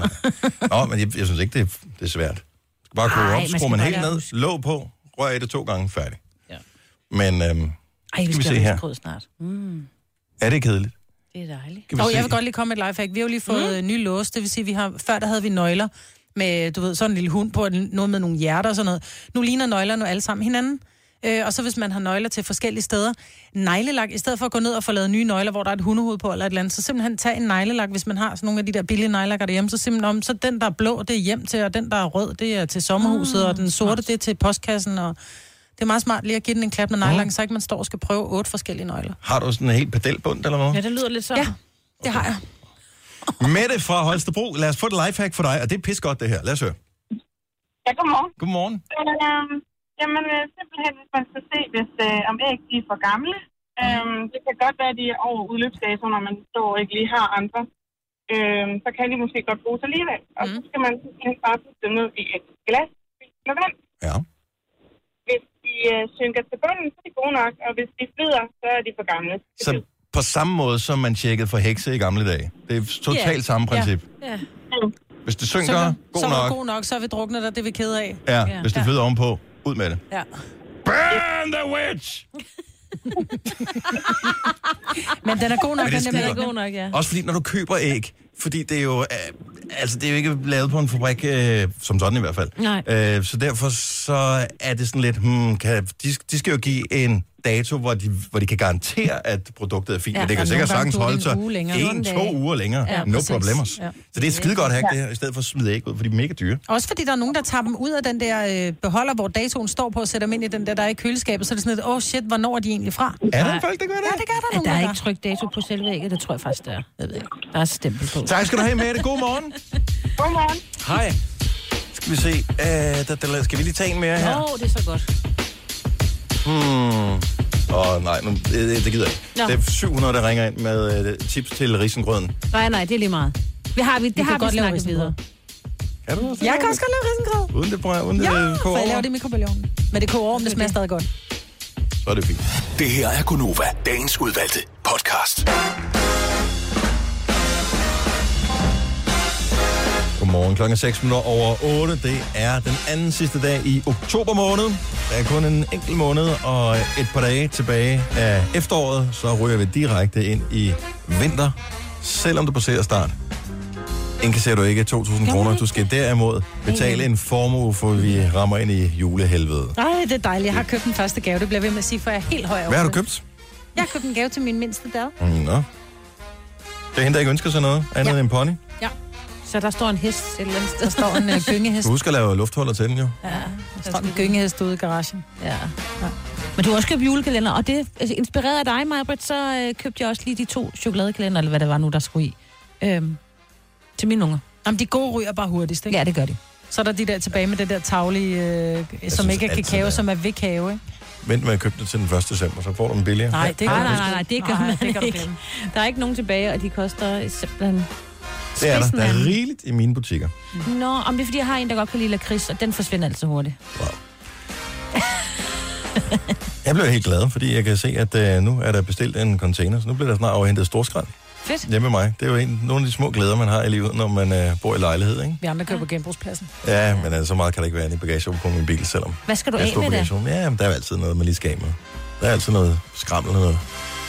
nej. Nå, men jeg, jeg synes ikke, det er, det er svært. Bare koge op, skruer man, man helt ned, låg på, rør i det to gange, færdig. Ja. Men øhm, Ej, vi skal, skal vi se her. Snart. Mm. Er det kedeligt? Det er dejligt. Nå, jeg vil godt lige komme med et lifehack. Vi har jo lige fået mm. nye låse, det vil sige, vi har, før der havde vi nøgler med, du ved, sådan en lille hund på, noget med nogle hjerter og sådan noget. Nu ligner nøglerne alle sammen hinanden. Øh, og så hvis man har nøgler til forskellige steder, neglelak, i stedet for at gå ned og få lavet nye nøgler, hvor der er et hundehoved på eller et eller andet, så simpelthen tag en neglelak, hvis man har sådan nogle af de der billige neglelakker derhjemme, så simpelthen om, så den der er blå, det er hjem til, og den der er rød, det er til sommerhuset, mm. og den sorte, det er til postkassen, og det er meget smart lige at give den en klap med neglelakken, mm. så ikke man står og skal prøve otte forskellige nøgler. Har du sådan en helt padelbund eller hvad? Ja, det lyder lidt sådan. Ja, det har jeg. Okay. Mette fra Holstebro, lad os få et lifehack for dig, og det er pis godt det her, lad os høre. Ja, godmorgen. Godmorgen. Godmorgen. Jamen simpelthen, hvis man skal se, hvis, øh, om æg de er for gamle. Øhm, det kan godt være, at de er over udløbsdato, når man står ikke lige har andre. Øhm, så kan de måske godt bruges alligevel. Og mm. så skal man simpelthen bare putte dem ned i et glas med vand. Ja. Hvis de øh, synker til bunden, så er de gode nok. Og hvis de flyder, så er de for gamle. Så på samme måde, som man tjekkede for hekse i gamle dage. Det er totalt yeah. samme princip. Ja. Yeah. Yeah. Hvis det synker, så, god, så nok. Er god nok. Så er vi druknet dig, det er vi ked af. Ja, yeah. hvis det flyder yeah. ovenpå. Ud med det. Ja. Burn the witch! Men den er god nok, den er god nok, ja. Også fordi, når du køber æg, fordi det er jo, altså det er jo ikke lavet på en fabrik, øh, som sådan i hvert fald. Nej. Øh, så derfor så er det sådan lidt, hmm, kan, de, de skal jo give en dato, hvor de, hvor de kan garantere, at produktet er fint. Ja, men det kan sikkert sagtens holde sig en, to uger længere. Ja, no problemer. Ja. Så det er skide godt hack, det her, i stedet for at smide æg ud, for de er mega dyre. Også fordi der er nogen, der tager dem ud af den der øh, beholder, hvor datoen står på, og sætter dem ind i den der, der er i køleskabet, så er det sådan lidt, åh oh shit, hvornår er de egentlig fra? Er der folk, der gør det? Ja, det gør der nogen, der er. Der er ikke trykt dato på selve ægget, det tror jeg faktisk, der er. Jeg ved ikke. Der er stempel på. Tak skal du have, Mette. God morgen. God morgen. Hej. Skal vi se. Øh, der, der, skal vi lige tage en mere her? Åh, det er så godt. Hmm. Åh oh, nej, men det, det gider jeg ikke. Nå. Det er syv hundrede, der ringer ind med uh, tips til risengrøden. Nej, nej, det er lige meget. Vi har, vi, det vi har vi snakket videre. Kan du også? Jeg kan også godt lave risengrød. Uden det brød, uden ja, det koger. Ja, for jeg laver det i mikrobølgeovnen. Men det koger om, det smager stadig godt. Så er det fint. Det her er Gunova, dagens udvalgte podcast. Godmorgen. Klokken er seks minutter over otte. Det er den anden sidste dag i oktober måned. Der er kun en enkelt måned og et par dage tilbage af efteråret. Så ryger vi direkte ind i vinter. Selvom du passerer start, indkasserer du ikke to tusind kroner. Du skal derimod betale en formue, for vi rammer ind i julehelvede. Nej, det er dejligt. Jeg har købt den første gave. Det bliver ved med at sige, for jeg er helt høj over. Hvad har du købt? Jeg har købt en gave til min mindste dag. Mm, nå. Det er hende, der ikke ønsker sig noget andet ja. end pony? Ja. Så der står en hest et eller andet sted. Der står en uh, gyngehest. Du husker at lave luftholder til den jo. Ja, der står en gyngehest ude i garagen. Ja. ja. Men du har også købt julekalender, og det altså, inspireret af dig, Maj-Brit, så øh, købte jeg også lige de to chokoladekalender, eller hvad det var nu, der skulle i, øhm, til mine unger. Jamen, de gode ryger bare hurtigst, ikke? Ja, det gør de. Så er der de der tilbage med det der taglige, øh, som ikke er kakao, som er ved kave, ikke? vent med at købe det til den første december, så får du dem billigere. Nej, det nej, nej, nej, nej, det gør nej, man det gør ikke. Der er ikke nogen tilbage, og de koster simpelthen... Det er der. Der er rigeligt i mine butikker. Mm. Nå, om det er, fordi jeg har en, der godt kan lide lakrids, og den forsvinder altså hurtigt. Wow. Jeg blev helt glad, fordi jeg kan se, at øh, nu er der bestilt en container, så nu bliver der snart overhentet storskrald. Fedt. Hjemme med mig. Det er jo en, nogle af de små glæder, man har i livet, når man øh, bor i lejlighed, ikke? Vi andre kører ja. på genbrugspladsen. Ja, men altså, så meget kan der ikke være inde i bagagerummet på min bil, selvom... Hvad skal du af med det? Ja, men der er altid noget, man lige skal af med. Der er altid noget skrammel eller noget.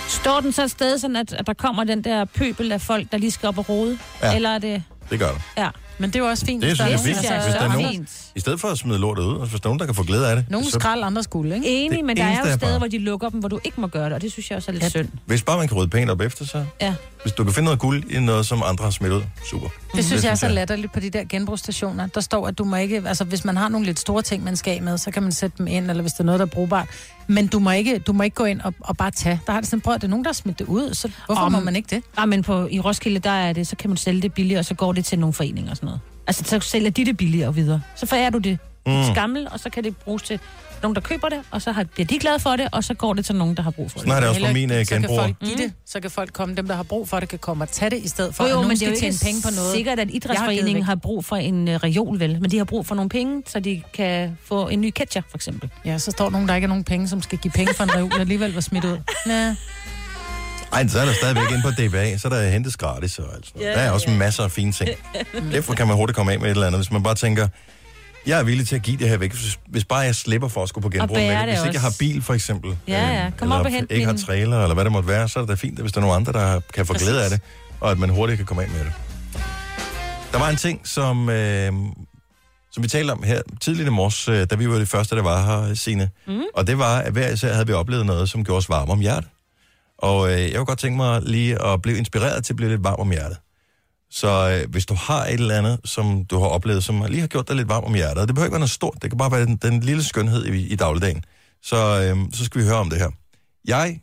Står den så et sted, sådan at, at der kommer den der pøbel af folk, der lige skal op og rode? Ja. Eller er det... Det gør det. Ja. Men det er jo også fint. Det synes jeg er fint. Altså, hvis der er nogen, i stedet for at smide lortet ud, hvis der er nogen, der kan få glæde af det... Nogen så... skrald, andre skulle, ikke? Enig, men der er jo steder, hvor de lukker dem, hvor du ikke må gøre det, og det synes jeg også er lidt ja. synd. Hvis bare man kan rydde pænt op efter sig. Ja. Hvis du kan finde noget guld i noget, som andre har smidt ud, super. Det mm. synes, det, synes jeg er så latterligt på de der genbrugsstationer. Der står, at du må ikke... Altså, hvis man har nogle lidt store ting, man skal med, så kan man sætte dem ind, eller hvis der er noget, der er brugbart. Men du må ikke, du må ikke gå ind og, og bare tage. Der har det sådan, prøv, at det er nogen, der har smidt det ud, så hvorfor Om, må man ikke det? Ja, men på, i Roskilde, der er det, så kan man sælge det billigt, og så går det til nogle foreninger og sådan noget. Altså, så sælger de det billigere og videre. Så forærer du det mm. skammel, og så kan det bruges til nogen, der køber det, og så har, bliver de glade for det, og så går det til nogen, der har brug for det. Nej, det er også for mine genbrugere. Så kan folk give det, så kan folk komme, dem, der har brug for det, kan komme og tage det i stedet for, jo, jo, at nogen skal tjene penge på noget. Sikkert, at idrætsforeningen har brug for en reol, vel, men de har brug for nogle penge, så de kan få en ny ketcher, for eksempel. Ja, så står nogen, der ikke er nogen penge, som skal give penge for en reol, og alligevel var smidt ud. Næh. Ej, så er der stadigvæk inde på D B A, så er der hentes gratis og alt sådan noget. Der er også masser af fine ting. Derfor kan man hurtigt komme af med et eller andet, hvis man bare tænker... Jeg er villig til at give det her væk, hvis bare jeg slipper for at skulle på genbrug. Hvis ikke også. Jeg har bil, for eksempel, ja, ja. Kom eller op og hent ikke min... har trailer, eller hvad det måtte være, så er det da fint, hvis der er nogen andre, der kan få glæde af det, og at man hurtigt kan komme af med det. Der var en ting, som, øh, som vi talte om her tidligt i morges, da vi var de første, der var her, Signe, mm. og det var, at hver især havde vi oplevet noget, som gjorde os varme om hjertet. Og øh, jeg kunne godt tænke mig lige at blive inspireret til at blive lidt varm om hjertet. Så øh, hvis du har et eller andet, som du har oplevet, som lige har gjort dig lidt varm om hjertet, og det behøver ikke være noget stort, det kan bare være den, den lille skønhed i, i dagligdagen, så, øh, så skal vi høre om det her. Jeg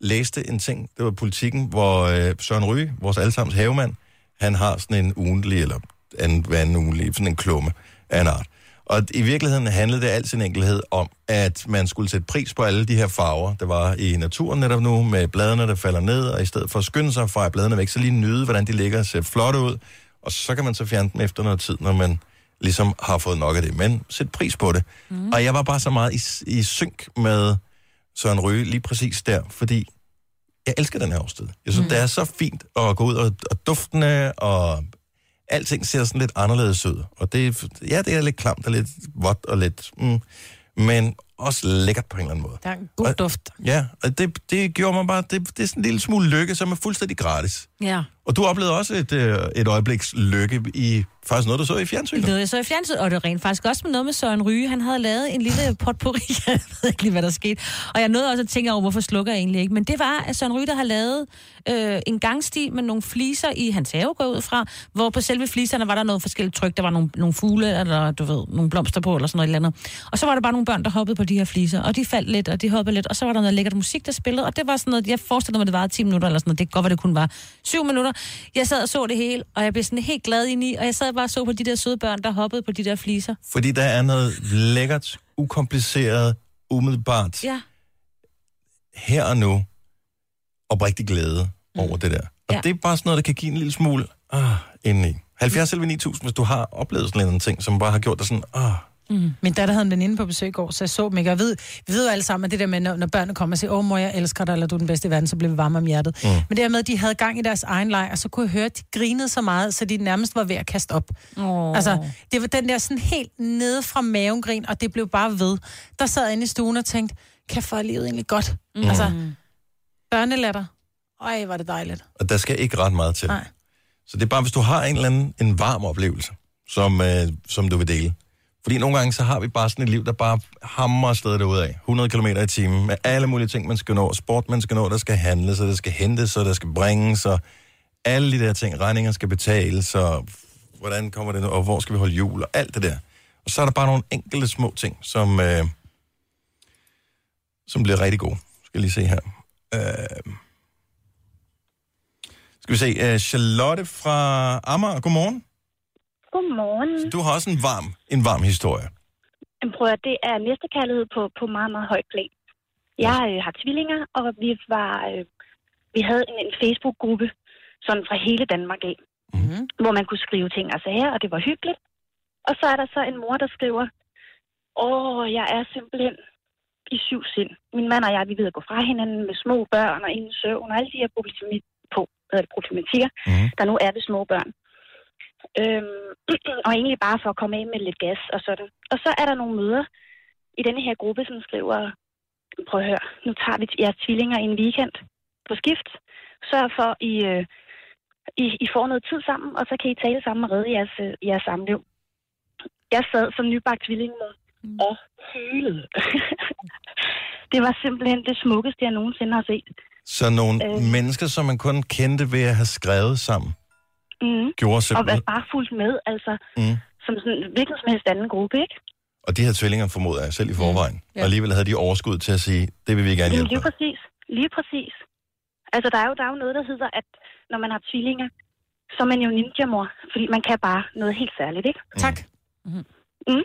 læste en ting, det var Politikken, hvor øh, Søren Ryge, vores allesammens havemand, han har sådan en ugentlig, eller anden, hvad anden ugentlig, sådan en klumme af en art. Og i virkeligheden handlede det alt sin enkelhed om, at man skulle sætte pris på alle de her farver, der var i naturen netop nu, med bladene, der falder ned, og i stedet for at skynde sig fra bladene væk, så lige nyde, hvordan de ligger og ser flotte ud. Og så kan man så fjerne dem efter noget tid, når man ligesom har fået nok af det. Men sæt pris på det. Mm. Og jeg var bare så meget i, i synk med Søren Ryge lige præcis der, fordi jeg elsker den her årstid. Jeg synes, mm. det er så fint at gå ud og, og duftene og... Alting ser sådan lidt anderledes ud, og det, ja, det er lidt klamt og lidt vådt og lidt, mm, men også lækkert på en eller anden måde. Der er en god og, duft. Ja, og det, det gjorde mig bare, det, det er sådan en lille smule lykke, som er fuldstændig gratis. Ja. Og du oplevede også et, et øjebliks lykke i faktisk noget, du så i fjernsynet. Noget, jeg så i fjernsynet, og det var rent faktisk også med noget med Søren Ryge. Han havde lavet en lille potpourri, jeg ved ikke lige, hvad der skete. Og jeg nåede også at tænke over, hvorfor slukker jeg egentlig ikke. Men det var, at Søren Ryge, der har lavet øh, en gangsti med nogle fliser i hans have, går ud fra, hvor på selve fliserne var der noget forskelligt tryk. Der var nogle, nogle fugle, eller du ved, nogle blomster på, eller sådan noget eller andet. Og så var der bare nogle børn, der hoppede på de her fliser, og de faldt lidt, og de hoppede lidt, og så var der noget lækkert musik, der spillede, og det var sådan noget, jeg forestillede mig, det varede ti minutter, eller sådan noget. Det kan godt være, det kun var syv minutter. Jeg sad og så det hele, og jeg blev sådan helt glad indeni, og jeg sad bare og så på de der søde børn, der hoppede på de der fliser. Fordi der er noget lækkert, ukompliceret, umiddelbart, ja. Her og nu, oprigtig glæde mm. over det der. Og ja. Det er bare sådan noget, der kan give en lille smule ah, indeni. halvfjerds nitten tusind, hvis du har oplevet sådan en ting, som bare har gjort dig sådan, ah, Mm. Min datter havde den inde på besøg i går, så jeg så dem ikke. Jeg ved, vi ved jo alle sammen, at det der med, når, når børnene kommer og siger, åh mor, jeg elsker dig, eller du er den bedste i verden, så blev vi varme om hjertet. Mm. Men det her med, at de havde gang i deres egen leg, og så kunne jeg høre, at de grinede så meget, så de nærmest var ved at kaste op. Oh. Altså, det var den der sådan helt nede fra maven grin, og det blev bare ved. Der sad jeg inde i stuen og tænkte, kan for livet egentlig godt? Mm. Altså, børnelatter. Øj, var det dejligt. Og der skal ikke ret meget til. Nej. Så det er bare, hvis du har en eller anden en varm oplevelse, som, øh, som du vil dele. Fordi nogle gange, så har vi bare sådan et liv, der bare hamrer afsted derudaf. hundrede kilometer i timen med alle mulige ting, man skal nå. Sport, man skal nå, der skal handles, og der skal hentes, og der skal bringes, og alle de der ting. Regninger skal betales, og hvordan kommer det nu, og hvor skal vi holde jul, og alt det der. Og så er der bare nogle enkelte små ting, som, øh, som bliver rigtig gode. Skal lige se her. Øh, skal vi se. Øh, Charlotte fra Amager, godmorgen. Godmorgen. Så du har også en varm, en varm historie. Prøv at det er mesterkærlighed på, på meget, meget højt plan. Jeg øh, har tvillinger, og vi var øh, vi havde en, en Facebook-gruppe sådan fra hele Danmark af, mm-hmm. hvor man kunne skrive ting og sager, og det var hyggeligt. Og så er der så en mor, der skriver, åh, jeg er simpelthen i syv sind. Min mand og jeg, vi ved at gå fra hinanden med små børn og ingen søvn og alle de her problematikker, mm-hmm. der nu er ved små børn. Øhm, og egentlig bare for at komme af med lidt gas og sådan. Og så er der nogle møder i denne her gruppe, som skriver, prøv at høre, nu tager vi jeres tvillinger i en weekend på skift. Sørg for, I, øh, I, I får noget tid sammen, og så kan I tale sammen og redde jeres, øh, jeres samliv. Jeg sad som nybagt tvillingemor mm. og hylede. Det var simpelthen det smukkeste, jeg nogensinde har set. Så nogle øh. mennesker, som man kun kendte ved at have skrevet sammen, mm. gjorde simpelthen... Og var bare fuldt med, altså, mm. som sådan en hvilken som helst anden gruppe, ikke? Og de her tvillinger formoder jeg selv i forvejen. Mm. Ja. Og alligevel havde de overskud til at sige, det vil vi gerne hjælpe. Lige præcis. Lige præcis. Altså, der er jo, der er jo noget, der hedder, at når man har tvillinger, så er man jo ninja-mor. Fordi man kan bare noget helt særligt, ikke? Mm. Tak. Mm. Mm.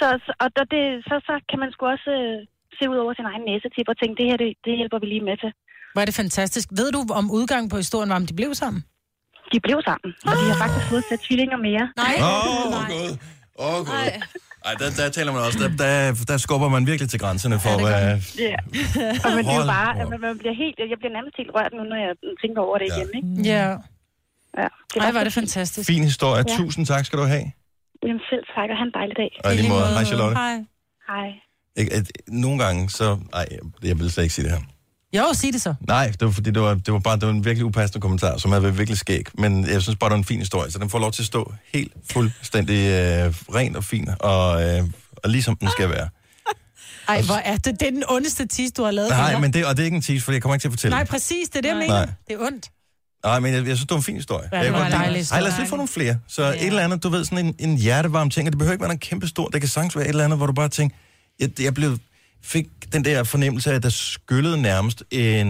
så, og det, så, så kan man sgu også øh, se ud over sin egen næsetip og tænke, det her, det, det hjælper vi lige med til. Hvor er det fantastisk. Ved du, om udgangen på historien var, om de blev sammen? De blev sammen. Og ah. vi har faktisk fået sat tvillinger mere. Nej. Åh, oh, god. Åh, oh, god. Ej, der, der taler man også. Der, der, der skubber man virkelig til grænserne for... Ja, det uh... yeah. og man bliver bare... Man, man bliver helt, jeg bliver nærmest helt rørt nu, når jeg tænker over det ja. igen, ikke? Ja. Ja. Det Ej, var det fantastisk. Fin historie. Ja. Tusind tak skal du have. Jamen selv tak, og have en dejlig dag. Og lige måde. Hej, Charlotte. Hej. Hej. Nogle gange, så... Ej, jeg vil slet ikke sige det her. Jo, sig det så. Nej, det var, fordi det var, det var bare det var en virkelig upassende kommentar, som havde været virkelig skæg. Men jeg synes bare, det var en fin historie, så den får lov til at stå helt fuldstændig øh, ren og fin, og, øh, og ligesom den skal være. Ej, hvor er det, det er den ondeste tease, du har lavet. Nej, men det, og det er ikke en tease, for jeg kommer ikke til at fortælle. Nej, præcis, det er det, jeg mener. Nej. Det er ondt. Nej, men jeg, jeg synes, det var en fin historie. Ja, det var dejligt. Ej, lad os lige få nogle flere. Så ja. Et eller andet, du ved, sådan en, en hjertevarm ting, og det behøver ikke være en kæmpe stor. Det kan sagtens være et eller andet, hvor du bare tænker, jeg, jeg blev... fik den der fornemmelse af, at der skyllede nærmest en,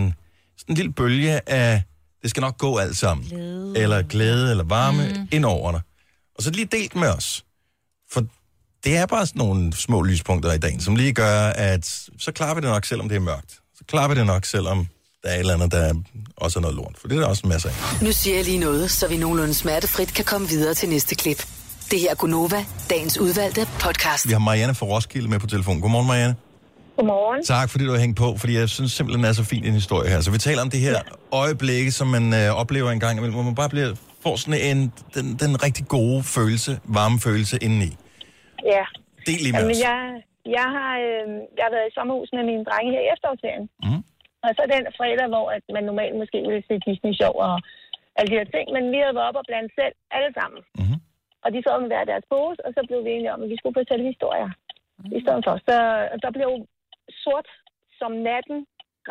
en lille bølge af, det skal nok gå alt sammen. Glæde. Eller glæde, eller varme mm. ind over dig. Og så lige delt med os. For det er bare sådan nogle små lyspunkter i dagen, som lige gør, at så klarer vi det nok, selvom det er mørkt. Så klarer vi det nok, selvom der er et eller andet, der også er noget lort. For det er der også en masse af. Nu siger jeg lige noget, så vi nogenlunde smertefrit kan komme videre til næste klip. Det her er Gunova, dagens udvalgte podcast. Vi har Marianne fra Roskilde med på telefonen. Godmorgen, Marianne. Godmorgen. Tak, fordi du har hængt på, fordi jeg synes simpelthen, det er så fint en historie her. Så vi taler om det her ja. øjeblikke, som man øh, oplever en gang, hvor man bare bliver, får sådan en den, den rigtig gode følelse, varme følelse indeni. Ja. Del lige med Jamen, jeg, jeg, har, øh, jeg har været i sommerhus med mine drenge her i efterårsferien. Mm. Og så den fredag, hvor at man normalt måske ville se Disney-show og alle de her ting, men vi havde været op og blandt selv alle sammen. Mm. Og de sad med hver deres pose, og så blev vi enige om, at vi skulle fortælle historier mm. i stedet for. Så der blev sort som natten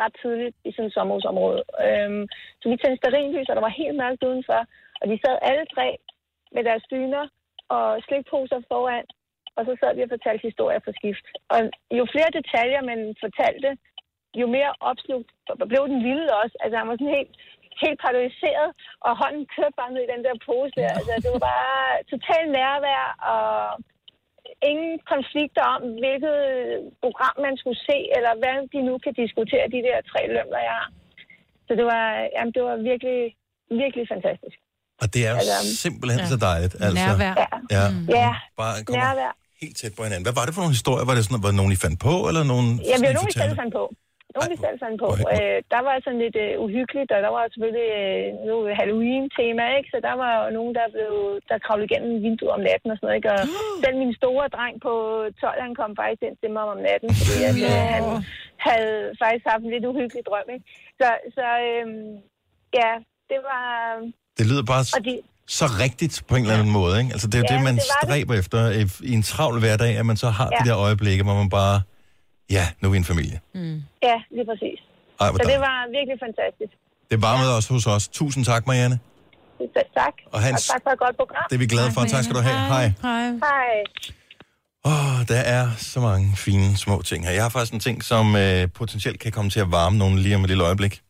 ret tidligt i sådan et sommerhusområde. Øhm, så vi tændte stearinlys, og der var helt mørkt udenfor, og de sad alle tre med deres dyner og slikposer foran, og så sad vi og fortalte historier på skift. Og jo flere detaljer man fortalte, jo mere opslugt blev den vilde også. Altså han var sådan helt, helt paralyseret, og hånden kørte bare ned i den der pose der. Altså det var bare totalt nærvær, og ingen konflikter om, hvilket program man skulle se, eller hvad de nu kan diskutere, de der tre lømler, jeg har. Så det var, jamen, det var virkelig, virkelig fantastisk. Og det er jo altså, simpelthen ja. så dejligt. Altså. Nærvær. Ja, mm. ja. Bare nærvær. Helt tæt på hinanden. Hvad var det for nogle historier? Var det sådan, var det nogen, I fandt på? Eller nogen, ja, det var nogen, vi selv fandt på. Nogen, vi selv fandt på. Øh, der var sådan lidt øh, uhyggeligt, og der var selvfølgelig øh, noget Halloween-tema, ikke? Så der var jo nogen, der blev der kravlede igennem vinduet om natten og sådan noget, ikke? Og selv min store dreng på tolv, han kom faktisk ind til mig om natten, fordi at, øh, han havde faktisk haft en lidt uhyggelig drøm, ikke? Så, så øh, ja, det var... Det lyder bare så, de, så rigtigt på en eller anden måde, ikke? Altså, det er ja, det, man det stræber det. efter i en travl hverdag, at man så har ja. de der øjeblikke, hvor man bare... Ja, nu er vi en familie. Mm. Ja, lige præcis. Ej, så det var virkelig fantastisk. Det varmede ja. os hos os. Tusind tak, Marianne. Tak. Og, Hans, og tak for et godt program. Det er vi glade for. Tak, tak skal du have. Hej. Hej. Hej. Oh, der er så mange fine små ting her. Jeg har faktisk en ting, som øh, potentielt kan komme til at varme nogen lige om et lille øjeblik.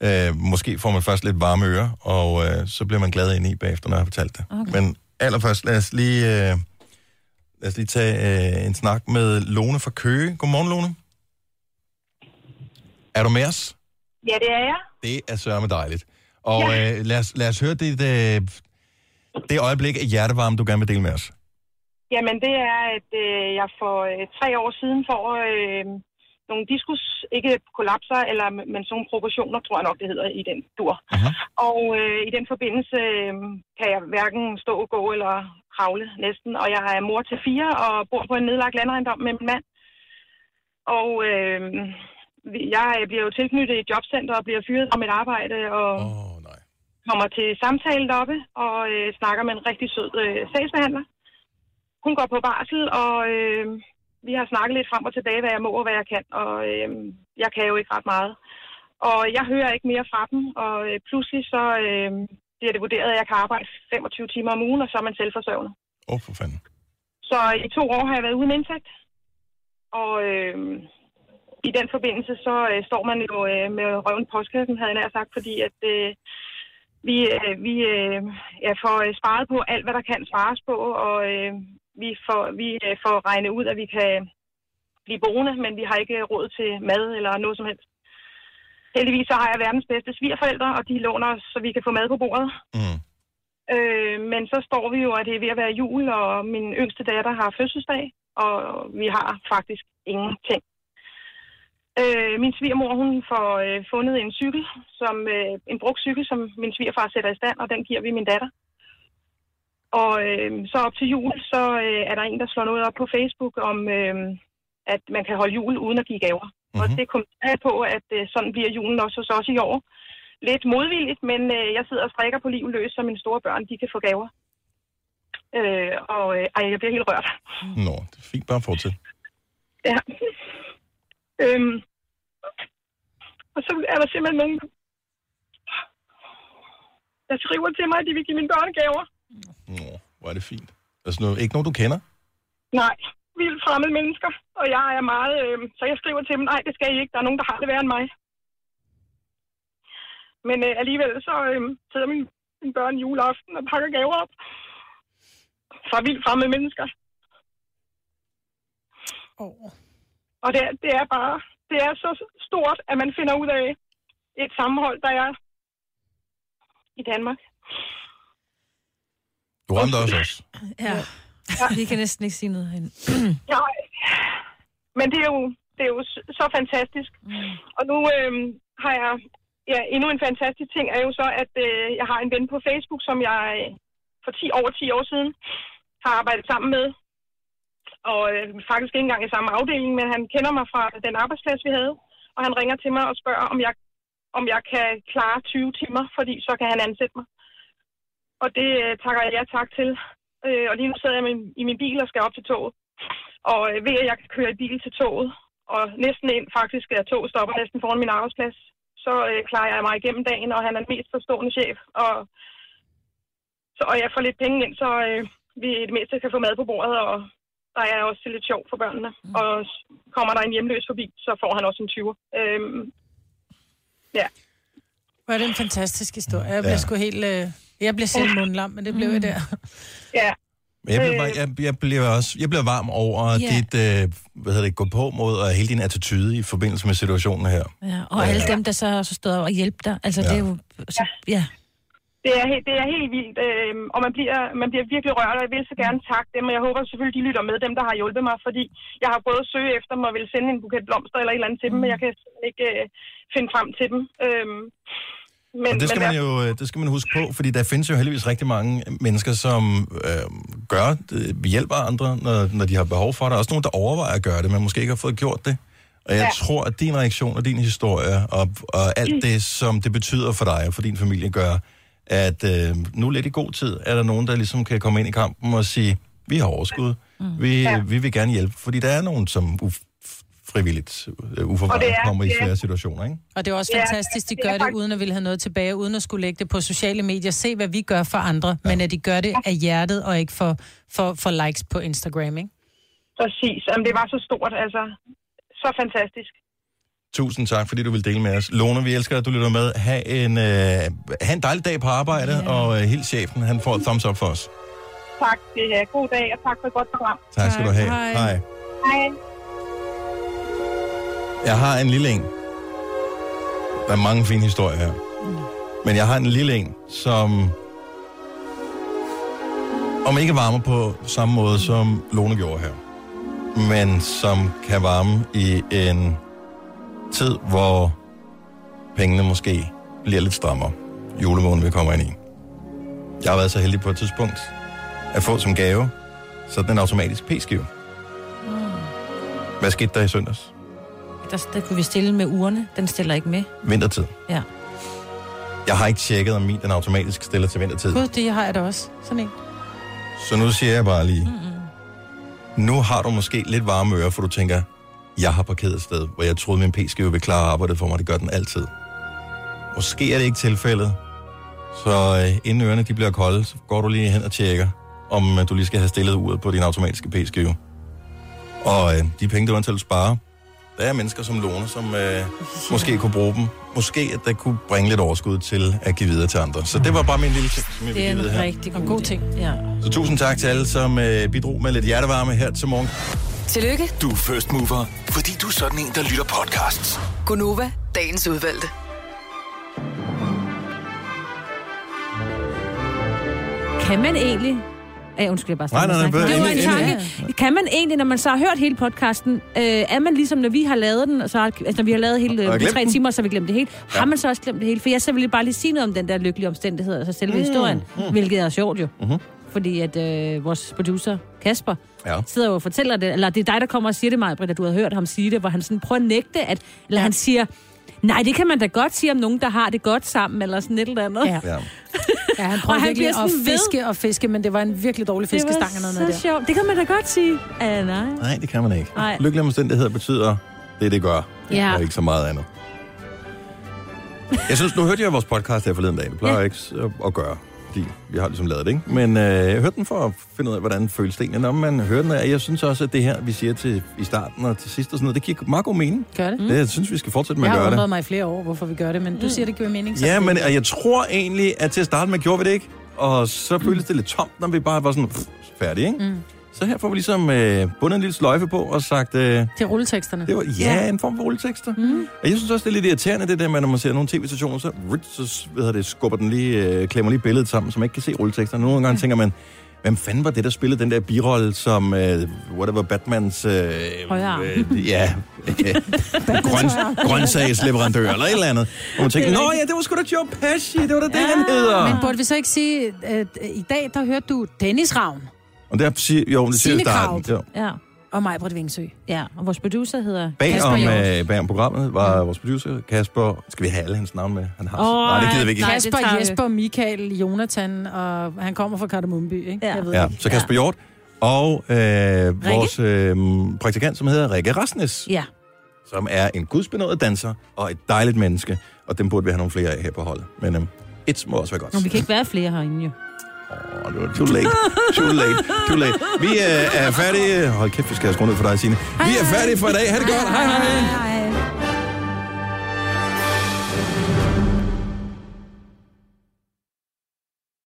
Øh, måske får man først lidt varme ører, og øh, så bliver man glad ind i bagefter, når jeg har fortalt det. Okay. Men allerførst, lad os lige... Øh, Lad os lige tage øh, en snak med Lone fra Køge. Godmorgen, Lone. Er du med os? Ja, det er jeg. Det er sørme dejligt. Og ja. øh, lad, os, lad os høre dit, øh, det øjeblik af hjertevarme, du gerne vil dele med os. Jamen, det er, at øh, jeg for øh, tre år siden får øh, nogle diskus, ikke kollapser, eller, men sådan nogle proportioner, tror jeg nok, det hedder, i den dur. Aha. Og øh, i den forbindelse øh, kan jeg hverken stå, gå eller kravle næsten. Og jeg er mor til fire og bor på en nedlagt landejendom med min mand. Og øh, jeg bliver jo tilknyttet i et jobcenter og bliver fyret fra mit arbejde og oh, nej. kommer til samtale deroppe og øh, snakker med en rigtig sød øh, sagsbehandler. Hun går på barsel, og øh, vi har snakket lidt frem og tilbage, hvad jeg må og hvad jeg kan, og øh, jeg kan jo ikke ret meget. Og jeg hører ikke mere fra dem, og øh, pludselig så øh, bliver det vurderet, at jeg kan arbejde femogtyve timer om ugen, og så er man selvforsørgende. Åh, oh, for fanden. Så i to år har jeg været uden indtægt, og øh, i den forbindelse så øh, står man jo øh, med røven i postkasken, havde jeg nær sagt, fordi at... Øh, Vi, øh, vi øh, ja, får sparet på alt, hvad der kan spares på, og øh, vi, får, vi øh, får regnet ud, at vi kan blive boende, men vi har ikke råd til mad eller noget som helst. Heldigvis så har jeg verdens bedste svigerforældre, og de låner os, så vi kan få mad på bordet. Mm. Øh, men så står vi jo, at det er ved at være jul, og min yngste datter har fødselsdag, og vi har faktisk ingenting. Min svigermor, hun får øh, fundet en cykel, som, øh, en brugt cykel, som min svigerfar sætter i stand, og den giver vi min datter. Og øh, så op til jul, så øh, er der en, der slår noget op på Facebook om, øh, at man kan holde jul uden at give gaver. Mm-hmm. Og det kom jeg på, at øh, sådan bliver julen også hos os i år. Lidt modvilligt, men øh, jeg sidder og strikker på liv løs, så mine store børn, de kan få gaver. Øh, og øh, ej, jeg bliver helt rørt. Nå, det er fint, bare fortsæt. Ja. Øhm, og så er der simpelthen nogen, der skriver til mig, at de vil give mine børnegaver. Nå, hvor er det fint. Altså noget, ikke nogen, du kender? Nej, vildt fremmede mennesker, og jeg er meget... Øh, så jeg skriver til dem, nej, det skal I ikke, der er nogen, der har det værre end mig. Men øh, alligevel så øh, sidder mine, mine børn juleaften og pakker gaver op fra vildt fremmede mennesker. Åh... Oh. Og det, det er bare, det er så stort, at man finder ud af et sammenhold, der er i Danmark. Du ramte også os. Ja. Ja, vi kan næsten ikke sige noget herinde. Nej, men det er jo, det er jo så fantastisk. Mm. Og nu øh, har jeg, ja, endnu en fantastisk ting, er jo så, at øh, jeg har en ven på Facebook, som jeg for ti, over ti år siden har arbejdet sammen med. Og øh, faktisk ikke engang i samme afdeling, men han kender mig fra den arbejdsplads, vi havde. Og han ringer til mig og spørger, om jeg, om jeg kan klare tyve timer, fordi så kan han ansætte mig. Og det øh, takker jeg ja tak til. Øh, og lige nu sidder jeg med, i min bil og skal op til toget. Og øh, ved, at jeg kan køre i bil til toget, og næsten ind faktisk, at toget stopper næsten foran min arbejdsplads, så øh, klarer jeg mig igennem dagen, og han er den mest forstående chef. Og, så, og jeg får lidt penge ind, så øh, vi i det mindste kan få mad på bordet, og der er også lidt sjov for børnene. Mm. Og kommer der en hjemløs forbi, så får han også en tyver. Øhm, ja. Hvor er det en fantastisk historie. Jeg blev ja. sgu helt... Øh, jeg blev selv mundlam, men det blev mm. jeg der. Ja. Men jeg blev, jeg, jeg blev også jeg blev varm over yeah. dit øh, hvad hedder det, gå på mod og hele din attitude i forbindelse med situationen her. Ja, og ja. alle dem, der så har stået over og hjælpe dig. Altså, ja. det er jo... Så, ja. ja. Det er, helt, det er helt vildt, øh, og man bliver, man bliver virkelig rørt, og jeg vil så gerne takke dem, og jeg håber selvfølgelig, de lytter med, dem der har hjulpet mig, fordi jeg har prøvet at søge efter dem og vil sende en buket blomster eller et eller andet til dem, men jeg kan ikke øh, finde frem til dem. Øh, men, og det skal, men, man jo, det skal man huske på, fordi der findes jo heldigvis rigtig mange mennesker, som øh, gør det, hjælper andre, når, når de har behov for det. Der er også nogen, der overvejer at gøre det, men måske ikke har fået gjort det. Og jeg ja. tror, at din reaktion og din historie og, og alt det, som det betyder for dig og for din familie, gør... at øh, nu lidt i god tid, er der nogen, der ligesom kan komme ind i kampen og sige, vi har overskud, mm. vi, ja. vi vil gerne hjælpe, fordi der er nogen, som frivilligt uforvarende kommer i svære situationer, ikke? Og det er også fantastisk, de gør det uden at ville have noget tilbage, uden at skulle lægge det på sociale medier, se hvad vi gør for andre, ja. men at de gør det af hjertet og ikke for, for, for likes på Instagram, ikke? Præcis, jamen, det var så stort, altså så fantastisk. Tusind tak, fordi du vil dele med os. Lone, vi elsker, at du lytter med. Ha' en, øh, ha en dejlig dag på arbejde, yeah. og øh, hele chefen, han får et thumbs up for os. tak. God dag, og tak for et godt program. Tak skal du have. Hej. Hej. Hej. Jeg har en lille en. Der er mange fine historier her. Men jeg har en lille en, som... om ikke varmer på samme måde, som Lone gjorde her. Men som kan varme i en tid, hvor pengene måske bliver lidt strammere. Julemåneden vi kommer ind i. Jeg har været så heldig på et tidspunkt at få som gave sådan en automatisk p-skive. Mm. Hvad skete der i søndags? Der, der kunne vi stille med urne. Den stiller ikke med. Vintertid? Ja. Jeg har ikke tjekket, om min den automatisk stiller til vintertid. Gud, det har jeg da også. Sådan en. Så nu siger jeg bare lige, mm-hmm. nu har du måske lidt varme ører, for du tænker, jeg har parkeret et sted, hvor jeg troede, min p-skive ville klare arbejdet for mig. Det gør den altid. Måske er det ikke tilfældet. Så øh, inden ørerne de bliver kolde, så går du lige hen og tjekker, om øh, du lige skal have stillet uret på din automatiske p-skive. Og øh, de penge, du eventuelt sparer, der er mennesker som Lone, som øh, måske kunne bruge dem. Måske, at der kunne bringe lidt overskud til at give videre til andre. Så det var bare min lille ting, som jeg ville give videre her. Det er en rigtig god, god ting, ja. Så tusind tak til alle, som øh, bidrog med lidt hjertevarme her til morgen. Tillykke. Du er first mover, fordi du er sådan en, der lytter podcasts. Gunova, dagens udvalgte. Kan man egentlig... Ja, undskyld, jeg bare starter. Nej, nej, nej, det var en tanke. Kan man egentlig, når man så har hørt hele podcasten, øh, er man ligesom, når vi har lavet den, og så har, altså, når vi har lavet hele øh, tre timer, så har vi glemt det hele, ja. Har man så også glemt det hele? For jeg så ville bare lige sige noget om den der lykkelige omstændighed, altså selve mm. historien, mm. hvilket er sjovt jo. Mm-hmm. Fordi at øh, vores producer, Kasper, ja. sidder jo og fortæller det, eller det er dig, der kommer og siger det, Maj-Britt, at du har hørt ham sige det, hvor han sådan prøver at nægte, at, eller ja. han siger, nej, det kan man da godt sige om nogen, der har det godt sammen, eller sådan et eller andet. Ja, ja han prøvede virkelig at fiske og fiske, men det var en virkelig dårlig fiskestang eller noget der. Det var så sjovt. Det kan man da godt sige. Ah, nej. nej, det kan man ikke. Nej. Lykkelig omstændigheder betyder, det det gør. Ja. Og ikke så meget andet. Jeg synes, nu hørte jeg vores podcast her forleden dag. Det plejer ja. ikke at gøre, fordi vi har ligesom lavet det, ikke? Men øh, jeg hørte den for at finde ud af, hvordan føles det egentlig, når man hører den. Og jeg synes også, at det her, vi siger til i starten og til sidst og sådan noget, det giver meget god mening. Gør det? det jeg synes, vi skal fortsætte med jeg at gøre det. Jeg har undret mig i flere år, hvorfor vi gør det, men mm. du siger, det giver mening. Så ja, men jeg tror egentlig, at til at starte med, gjorde vi det ikke. Og så føltes det lidt tomt, når vi bare var sådan pff, færdige, ikke? Mm. Så her får vi ligesom øh, bundet en lille sløjfe på og sagt... Øh, til rulleteksterne. Det var, ja, ja, en form for rulletekster. Mm. Og jeg synes også, det er lidt irriterende, det der med, når man ser nogle tv-stationer, så, så ved det, skubber den lige, øh, klemmer lige billedet sammen, så man ikke kan se rulleteksterne. Nogle gange mm. tænker man, hvem fanden var det, der spillede den der birolle, som øh, whatever, Batmans... Øh, øh, ja, øh, grøn, grøntsagsleverandør eller et eller andet. Og man tænker, nå ja, det var sgu da Joe Pesci, det var da ja, det, han hedder. Men burde vi så ikke sige, at i dag, der hørte du Dennis Ravn? Og der siger jo, det siger starten. Ja. ja. Og Maj-Britt Vingsø. Ja, og vores producer hedder bag Kasper Hjort. Bag om programmet var ja. vores producer Kasper... Skal vi have alle hans navn med? Han har oh, nej, det gider vi ikke. Kasper, nej, Jesper, Michael, Jonathan, og han kommer fra Kardemommeby, ikke? Ja. Jeg ved ja. ikke. Så Kasper Hjort og øh, vores øh, praktikant, som hedder Rikke Rasnes. Ja. Som er en gudsbenået danser og et dejligt menneske. Og dem burde vi have nogle flere af her på holdet. Men øh, et må også være godt. Nå, vi kan ikke være flere herinde jo. Åh, oh, too late, too late, too late. Vi er, er færdige. Hold kæft, vi skal have skruet ned for dig, Signe. Vi er færdige for i dag. Ha' det godt. Hej, hej.